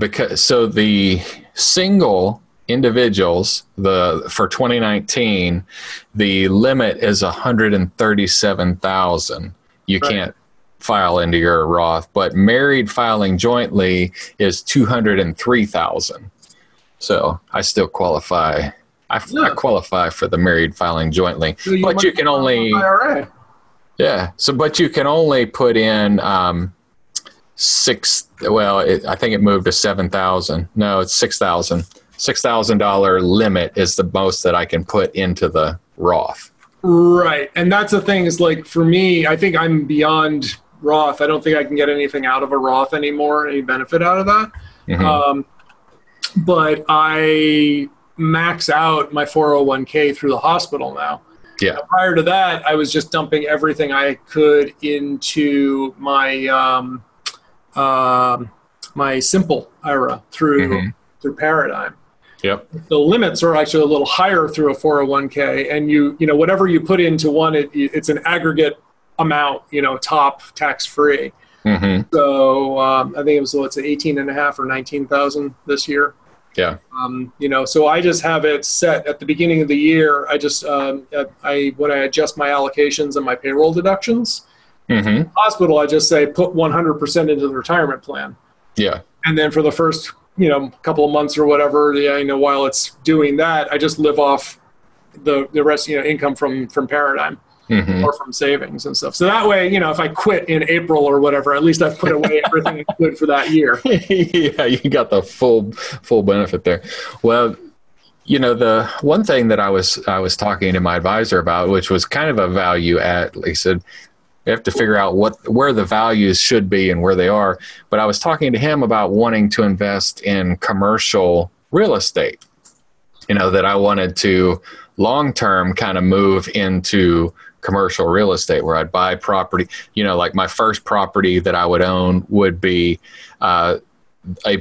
because, so the single individuals, for 2019, the limit is $137,000. You right. can't file into your Roth, but married filing jointly is $203,000. So I still qualify. I qualify for the married filing jointly, so but you can only IRA. Yeah. So, but you can only put in I think it moved to 7,000. No, it's 6,000. $6,000 limit is the most that I can put into the Roth. Right. And that's the thing is like, for me, I think I'm beyond Roth. I don't think I can get anything out of a Roth anymore, any benefit out of that. Mm-hmm. But I max out my 401k through the hospital now. Yeah. Now, prior to that, I was just dumping everything I could into my, my simple IRA through Paradigm. Yep. The limits are actually a little higher through a 401k, and you know, whatever you put into one, it's an aggregate amount, you know, top tax free. Mm-hmm. So I think it was, let's say 18.5 or 19,000 this year. Yeah. You know, so I just have it set at the beginning of the year. I just when I adjust my allocations and my payroll deductions, mm-hmm. hospital, I just say put 100% into the retirement plan. Yeah. And then for the first, you know, couple of months or whatever, yeah, you know, while it's doing that, I just live off the rest, you know, income from Paradigm mm-hmm. or from savings and stuff. So that way, you know, if I quit in April or whatever, at least I've put away everything I could for that year. Yeah, you got the full benefit there. Well, you know, the one thing that I was talking to my advisor about, which was kind of a value add, he said, you have to figure out where the values should be and where they are. But I was talking to him about wanting to invest in commercial real estate, you know, that I wanted to long-term kind of move into commercial real estate where I'd buy property, you know, like my first property that I would own would be a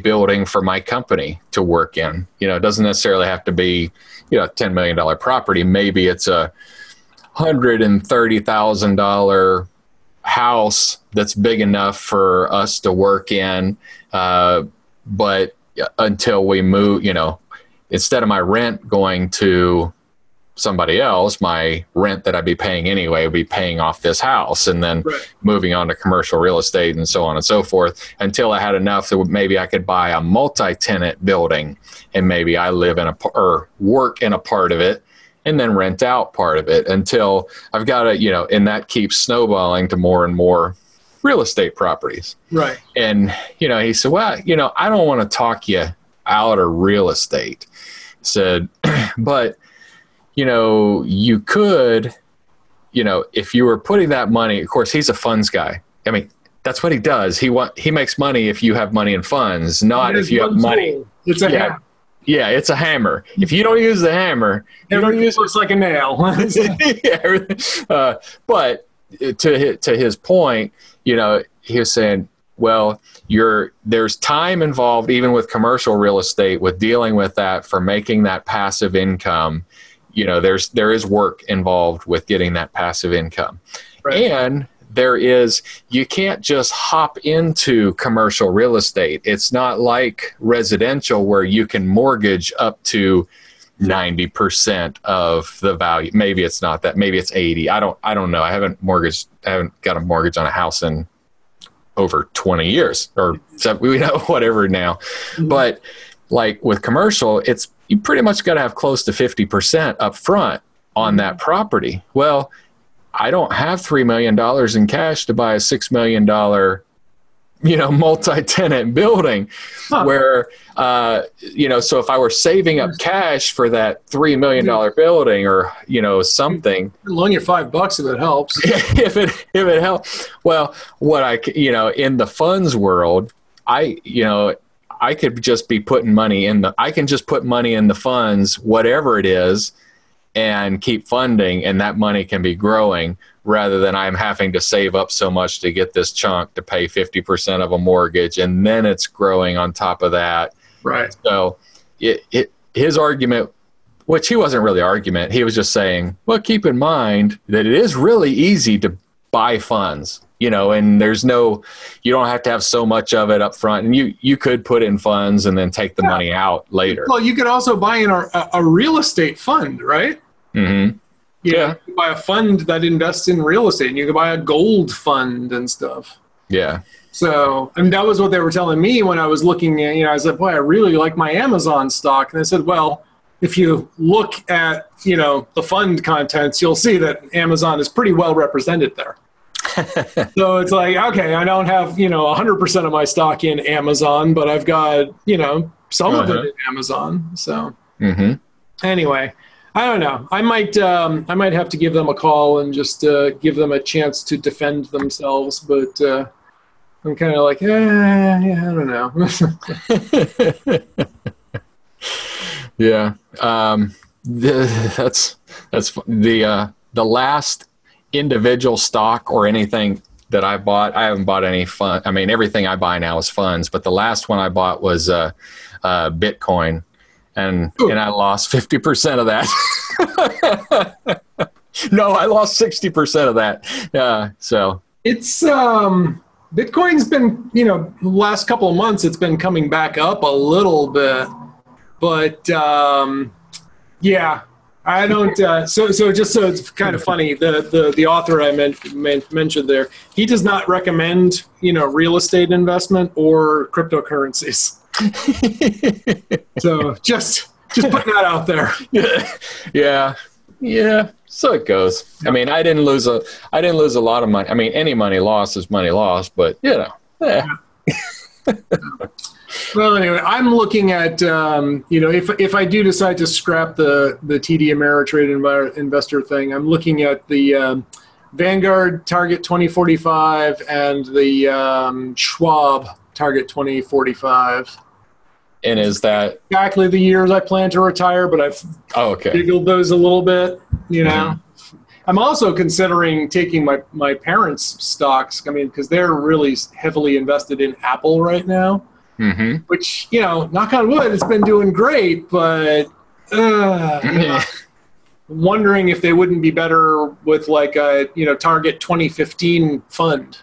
building for my company to work in. You know, it doesn't necessarily have to be, you know, a $10 million property. Maybe it's a $130,000 house that's big enough for us to work in, but until we move, you know, instead of my rent going to somebody else, my rent that I'd be paying anyway would be paying off this house, and then moving on to commercial real estate and so on and so forth, until I had enough that maybe I could buy a multi-tenant building, and maybe I live in a or work in a part of it and then rent out part of it, until I've got to, you know, and that keeps snowballing to more and more real estate properties. Right. And, you know, he said, well, you know, I don't want to talk you out of real estate. I said, but, you know, you could, you know, if you were putting that money, of course, he's a funds guy. I mean, that's what he does. He makes money if you have money in funds, not if you have money. It's a hammer. Yeah, it's a hammer. If you don't use the hammer, everything looks like a nail. But to his point, you know, he was saying, well, there's time involved, even with commercial real estate, with dealing with that, for making that passive income. You know, there is work involved with getting that passive income. Right. And you can't just hop into commercial real estate. It's not like residential where you can mortgage up to 90% of the value. Maybe it's not that, maybe it's 80. I don't know. I haven't got a mortgage on a house in over 20 years or whatever now. Mm-hmm. But like with commercial, you pretty much got to have close to 50% up front on that property. Well, I don't have $3 million in cash to buy a $6 million, you know, multi-tenant building where, you know, so if I were saving up cash for that $3 million building or, you know, something. Loan you $5 if it helps. if it helps. Well, you know, in the funds world, you know, I could just be putting money I can just put money in the funds, whatever it is, and keep funding, and that money can be growing, rather than I'm having to save up so much to get this chunk to pay 50% of a mortgage, and then it's growing on top of that. Right. So his argument, which he wasn't really argument, he was just saying, well, keep in mind that it is really easy to buy funds, you know, and you don't have to have so much of it up front, and you could put in funds and then take the money out later. Well, you could also buy in a real estate fund, right? Mm-hmm. Yeah. You can buy a fund that invests in real estate, and you can buy a gold fund and stuff. Yeah. So, I mean, that was what they were telling me when I was looking at, you know, I was like, boy, I really like my Amazon stock. And they said, well, if you look at, you know, the fund contents, you'll see that Amazon is pretty well represented there. So it's like, okay, I don't have, you know, 100% of my stock in Amazon, but I've got, you know, some of it in Amazon. So anyway, I don't know. I might have to give them a call and just give them a chance to defend themselves. But I'm kind of like, yeah, I don't know. Yeah, that's the last individual stock or anything that I bought. I haven't bought any fund. I mean, everything I buy now is funds, but the last one I bought was Bitcoin. And I lost 50% of that. No, I lost 60% of that. So it's Bitcoin's been, you know, last couple of months it's been coming back up a little bit, but yeah, I don't. So just so it's kind of funny. The author I mentioned there, he does not recommend, you know, real estate investment or cryptocurrencies. So just putting that out there. Yeah. So it goes. I mean, I didn't lose a lot of money. I mean, any money lost is money lost, but you know. Yeah. Well, anyway, I'm looking at you know, if I do decide to scrap the TD Ameritrade investor thing, I'm looking at the Vanguard Target 2045 and the Schwab Target 2045. And is that exactly the years I plan to retire? But I've jiggled those a little bit, you know. Mm-hmm. I'm also considering taking my parents' stocks. I mean, because they're really heavily invested in Apple right now, mm-hmm. which, you know, knock on wood, it's been doing great. But I'm wondering if they wouldn't be better with like a, you know, Target 2015 fund.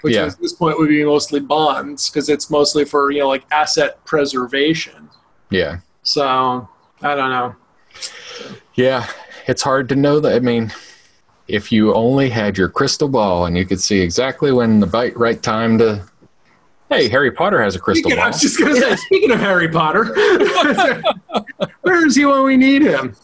Which at this point would be mostly bonds, because it's mostly for, you know, like asset preservation. Yeah. So I don't know. Yeah. it's hard to know that. I mean, if you only had your crystal ball and you could see exactly when the right time to, hey, Harry Potter has a crystal ball. I was just going to say, speaking of Harry Potter, where is he when we need him?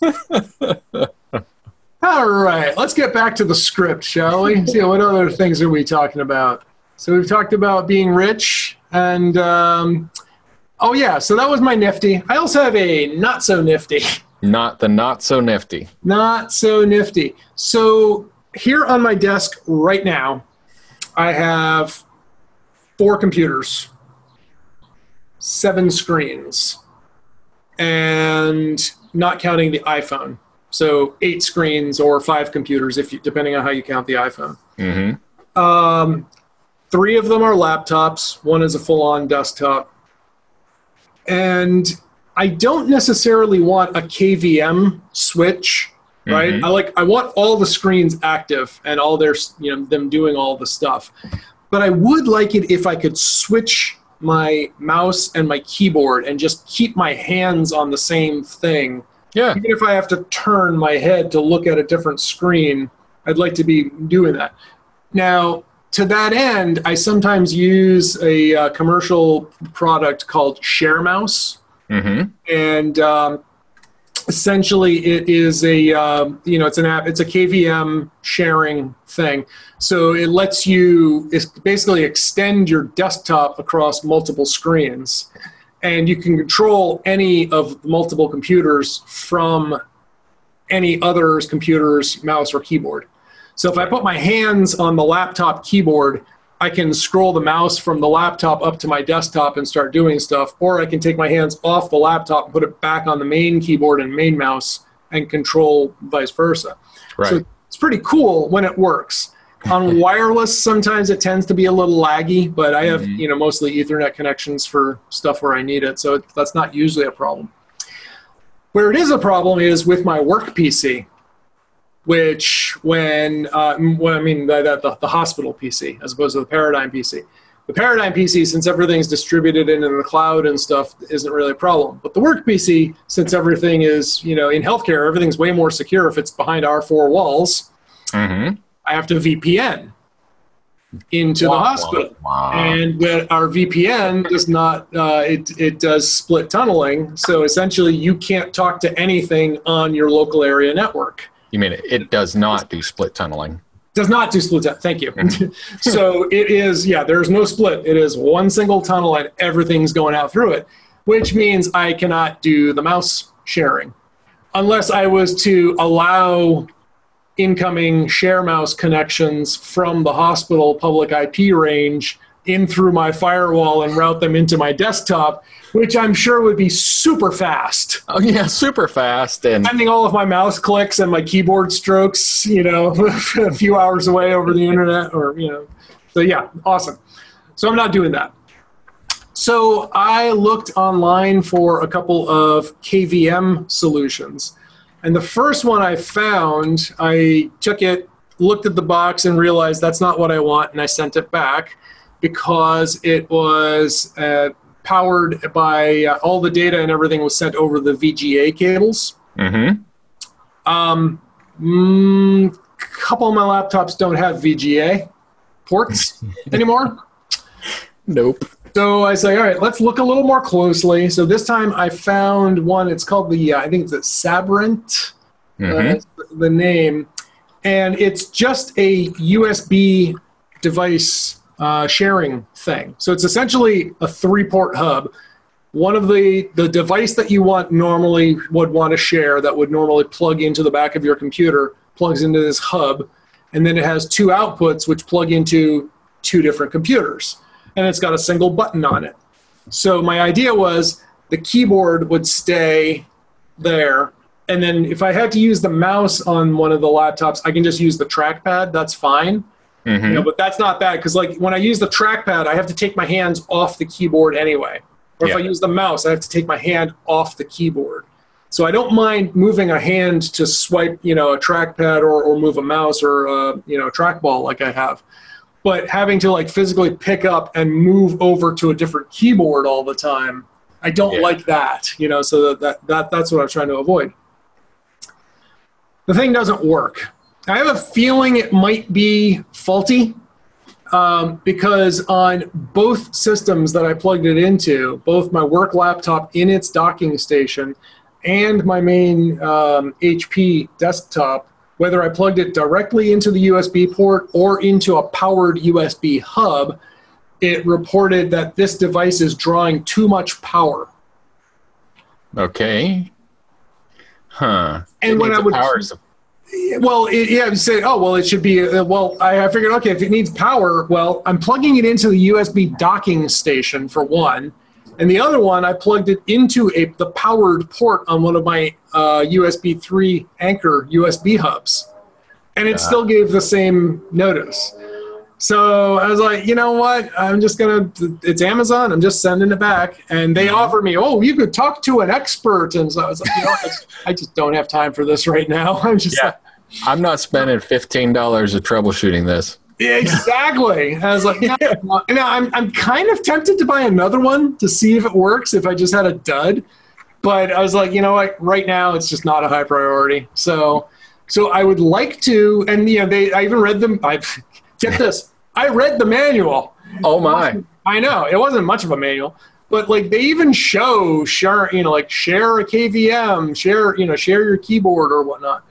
All right, let's get back to the script, shall we? See, what other things are we talking about? So we've talked about being rich and, oh yeah, so that was my nifty. I also have a not so nifty. Not so nifty. Not so nifty. So here on my desk right now, I have 4 computers, 7 screens, and not counting the iPhone. So 8 screens or 5 computers, if you, depending on how you count the iPhone. Mm-hmm. 3 of them are laptops. 1 is a full-on desktop. And I don't necessarily want a KVM switch, right? Mm-hmm. I want all the screens active and all their, you know, them doing all the stuff. But I would like it if I could switch my mouse and my keyboard and just keep my hands on the same thing. Yeah. Even if I have to turn my head to look at a different screen, I'd like to be doing that. Now, to that end, I sometimes use a commercial product called ShareMouse. Mm-hmm. And essentially it is a, you know, it's an app, it's a KVM sharing thing. So it lets you basically extend your desktop across multiple screens. And you can control any of multiple computers from any other's computer's mouse or keyboard. So if I put my hands on the laptop keyboard, I can scroll the mouse from the laptop up to my desktop and start doing stuff, or I can take my hands off the laptop and put it back on the main keyboard and main mouse and control vice versa. Right. So it's pretty cool when it works. On wireless, sometimes it tends to be a little laggy, but I have, you know, mostly Ethernet connections for stuff where I need it, so that's not usually a problem. Where it is a problem is with my work PC, which the hospital PC as opposed to the Paradigm PC. The Paradigm PC, since everything's distributed into the cloud and stuff, isn't really a problem. But the work PC, since everything is, you know, in healthcare, everything's way more secure if it's behind our 4 walls. Mm-hmm. I have to VPN into the hospital. Wow. And our VPN does not, it does split tunneling. So essentially you can't talk to anything on your local area network. You mean it does not do split tunneling? Does not do split tunneling. Thank you. So it is, yeah, there's no split. It is one single tunnel and everything's going out through it, which means I cannot do the mouse sharing unless I was to allow incoming ShareMouse connections from the hospital public IP range in through my firewall and route them into my desktop, which I'm sure would be super fast. Oh yeah, super fast. And finding all of my mouse clicks and my keyboard strokes, you know, a few hours away over the internet or, you know. So yeah, awesome. So I'm not doing that. So I looked online for a couple of KVM solutions. And the first one I found, I took it, looked at the box, and realized that's not what I want, and I sent it back because it was powered by all the data and everything was sent over the VGA cables. Mm-hmm. Couple of my laptops don't have VGA ports anymore. Nope. So I say, all right, let's look a little more closely. So this time I found one. It's called the, I think it's a Sabrent, mm-hmm. The name. And it's just a USB device sharing thing. So it's essentially a 3-port hub. One of the device that you want normally would want to share that would normally plug into the back of your computer, plugs into this hub. And then it has 2 outputs which plug into 2 different computers. And it's got a single button on it. So my idea was the keyboard would stay there. And then if I had to use the mouse on one of the laptops, I can just use the trackpad. That's fine. Mm-hmm. You know, but that's not bad because like when I use the trackpad, I have to take my hands off the keyboard anyway. Or if I use the mouse, I have to take my hand off the keyboard. So I don't mind moving a hand to swipe, you know, a trackpad or move a mouse or, you know, a trackball like I have. But having to like physically pick up and move over to a different keyboard all the time, I don't like that, you know, so that's what I'm trying to avoid. the thing doesn't work. I have a feeling it might be faulty because on both systems that I plugged it into, both my work laptop in its docking station and my main HP desktop, whether I plugged it directly into the USB port or into a powered USB hub, it reported that this device is drawing too much power. Okay. Huh. And when I would... Well, yeah, you say, oh, well, it should be, well, I figured, okay, if it needs power, well, I'm plugging it into the USB docking station for one, and the other one, I plugged it into the powered port on one of my USB 3 anchor USB hubs, and it still gave the same notice. So I was like, you know what, I'm just going to, it's Amazon, I'm just sending it back. And they offer me, oh, you could talk to an expert. And so I was like, you know, I just don't have time for this right now. I'm just like, I'm not spending $15 of troubleshooting this. Exactly. I was like, no, I'm kind of tempted to buy another one to see if it works, if I just had a dud. But I was like, you know what, right now it's just not a high priority. So I would like to, and you know, I even read them, get this, I read the manual. Oh my. I know. It wasn't much of a manual, but like they even share, you know, like share a KVM, share your keyboard or whatnot.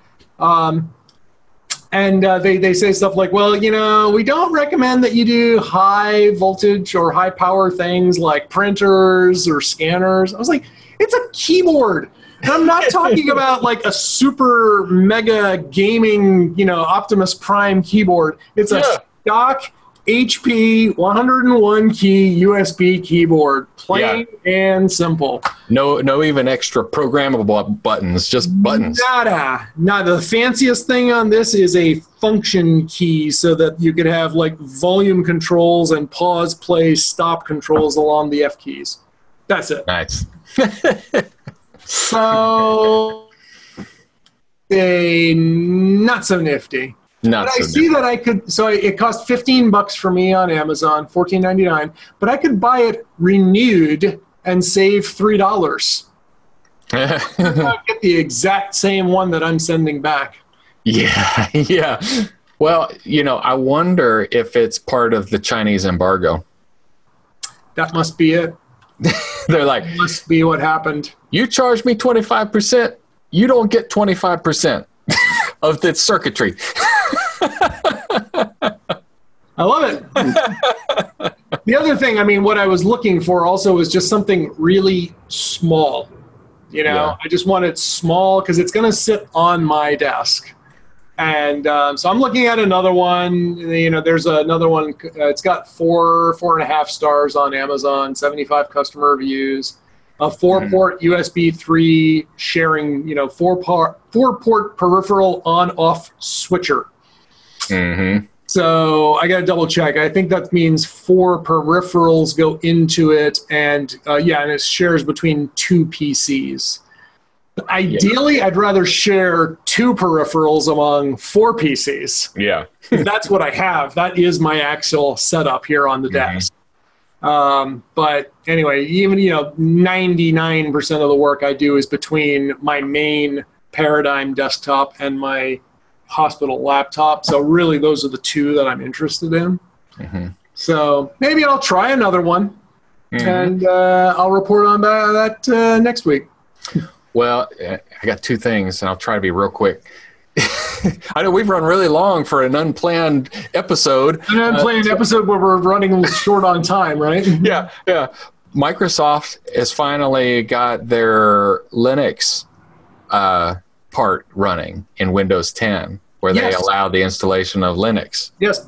They say stuff like, well, you know, we don't recommend that you do high voltage or high power things like printers or scanners. I was like, it's a keyboard. And I'm not talking about like a super mega gaming, you know, Optimus Prime keyboard. It's a stock HP 101 key USB keyboard, plain and simple. No, even extra programmable buttons, just buttons. Nada. The fanciest thing on this is a function key, so that you could have like volume controls and pause, play, stop controls along the F keys. That's it. Nice. So, not so nifty. That I could, so it cost $15 for me on Amazon, $14.99, but I could buy it renewed and save $3. I get the exact same one that I'm sending back. Yeah. Well, you know, I wonder if it's part of the Chinese embargo. That must be it. They're like, that must be what happened. You charge me 25%, you don't get 25% of the circuitry. I love it. The other thing, I mean, what I was looking for also was just something really small. You know, I just wanted small because it's going to sit on my desk. And so I'm looking at another one. You know, there's another one. It's got four and a half stars on Amazon, 75 customer reviews. A four-port USB 3 sharing, you know, four-port peripheral on-off switcher. Mm-hmm. So I got to double check. I think that means four peripherals go into it, and and it shares between two PCs. Ideally, I'd rather share two peripherals among four PCs. Yeah. That's what I have. That is my actual setup here on the desk. But anyway, even, you know, 99% of the work I do is between my main Paradigm desktop and my hospital laptop. So really those are the two that I'm interested in. So maybe I'll try another one and I'll report on that next week. Well, I got two things, and I'll try to be real quick. I know we've run really long for an unplanned episode. An unplanned episode where we're running short on time, right? Yeah. Microsoft has finally got their Linux part running in Windows 10, where they allow the installation of Linux. Yes,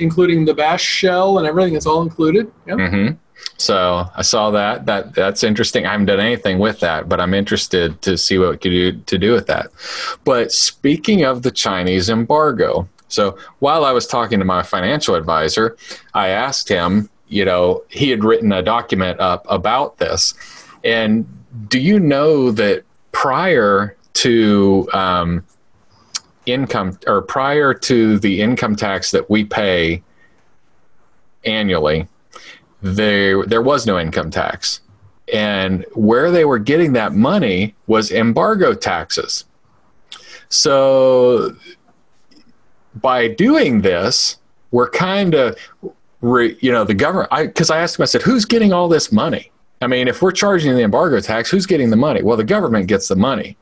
including the bash shell and everything. It's all included. Yeah. Mm-hmm. So I saw that's interesting. I haven't done anything with that, but I'm interested to see what to do with that. But speaking of the Chinese embargo, so while I was talking to my financial advisor, I asked him, you know, he had written a document up about this. And do you know that prior to the income tax that we pay annually, there was no income tax, and where they were getting that money was embargo taxes. So by doing this, we're kind of, you know, the government, because I asked him, I said, who's getting all this money? I mean, if we're charging the embargo tax, who's getting the money? Well, the government gets the money.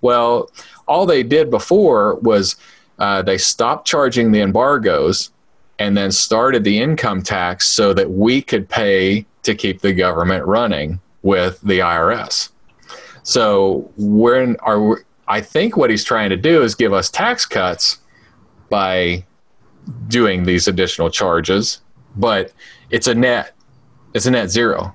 Well, all they did before was they stopped charging the embargoes and then started the income tax so that we could pay to keep the government running with the IRS. So we're in, I think what he's trying to do is give us tax cuts by doing these additional charges, but it's a net zero.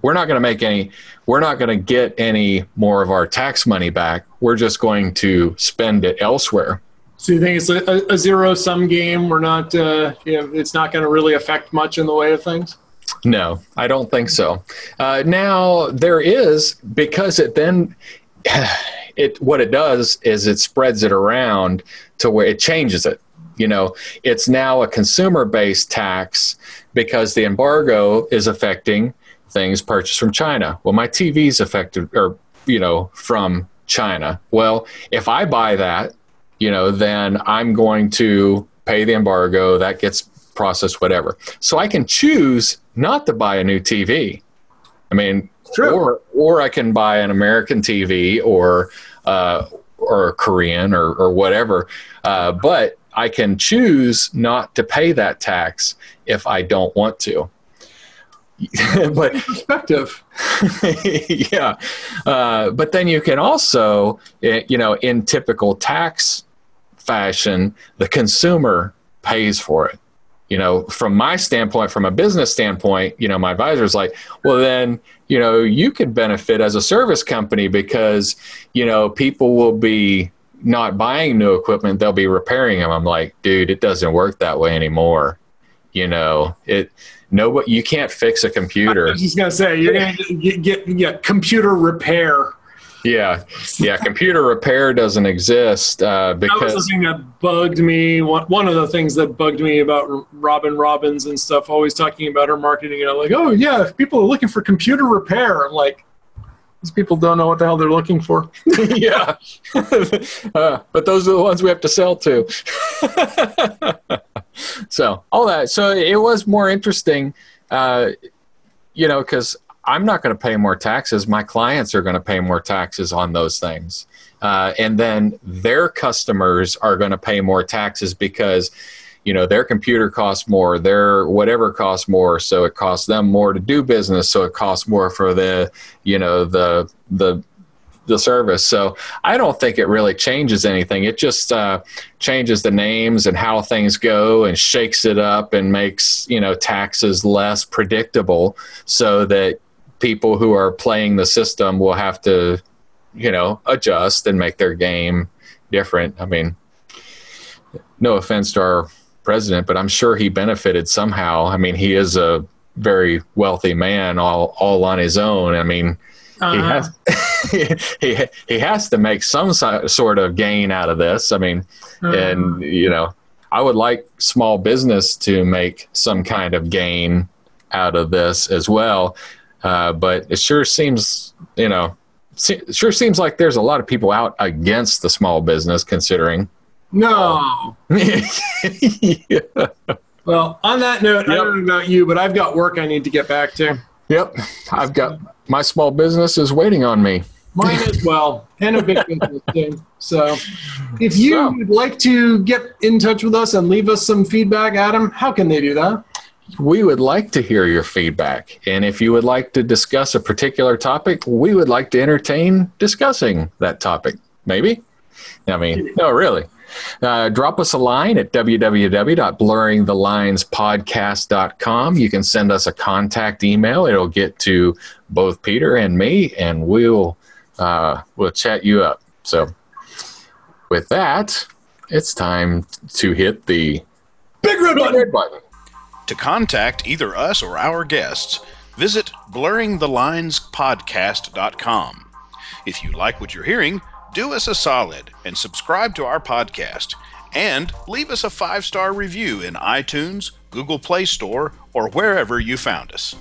We're not going to make any, we're not going to get any more of our tax money back. We're just going to spend it elsewhere. So you think it's a zero-sum game? We're not, you know, it's not going to really affect much in the way of things? No, I don't think so. Now there is, because it then, what it does is it spreads it around to where it changes it. You know, it's now a consumer-based tax because the embargo is affecting things purchased from China. Well, my TV's affected, or, you know, from China. Well, if I buy that, you know, then I'm going to pay the embargo. That gets processed, whatever. So I can choose not to buy a new TV. I mean, or I can buy an American TV or a Korean or whatever. But I can choose not to pay that tax if I don't want to. But perspective. Yeah. But then you can also, you know, in typical tax fashion, the consumer pays for it. You know, from my standpoint, from a business standpoint, you know, my advisor's like, well, then, you know, you could benefit as a service company because, you know, people will be not buying new equipment. They'll be repairing them. I'm like, dude, it doesn't work that way anymore. You know, nobody, you can't fix a computer. I was just gonna say, you're gonna get computer repair. Yeah, yeah, computer repair doesn't exist because that was the thing that bugged me. One of the things that bugged me about Robin Robbins and stuff, always talking about her marketing, and I'm like, oh yeah, if people are looking for computer repair, I'm like, these people don't know what the hell they're looking for. Yeah, but those are the ones we have to sell to. So all that. So it was more interesting, you know, because I'm not going to pay more taxes. My clients are going to pay more taxes on those things. And then their customers are going to pay more taxes because, you know, their computer costs more, their whatever costs more. So it costs them more to do business. So it costs more for the, you know, the service. So I don't think it really changes anything. It just changes the names and how things go and shakes it up and makes, you know, taxes less predictable so that people who are playing the system will have to, you know, adjust and make their game different. I mean, no offense to our president, but I'm sure he benefited somehow. I mean, he is a very wealthy man all on his own. I mean, he has to make some sort of gain out of this. I mean, and, you know, I would like small business to make some kind of gain out of this as well. But it sure seems, you know, sure seems like there's a lot of people out against the small business considering. No. Yeah. Well, on that note, I don't know about you, but I've got work I need to get back to. Yep. I've got my small business is waiting on me. Mine as well. And a big business too. So if you would like to get in touch with us and leave us some feedback, Adam, how can they do that? We would like to hear your feedback. And if you would like to discuss a particular topic, we would like to entertain discussing that topic. Maybe. I mean, no, really. Drop us a line at www.blurringthelinespodcast.com. You can send us a contact email. It'll get to both Peter and me, and we'll chat you up. So with that, it's time to hit the big red button. To contact either us or our guests, visit blurringthelinespodcast.com. If you like what you're hearing, do us a solid and subscribe to our podcast and leave us a 5-star review in iTunes, Google Play Store, or wherever you found us.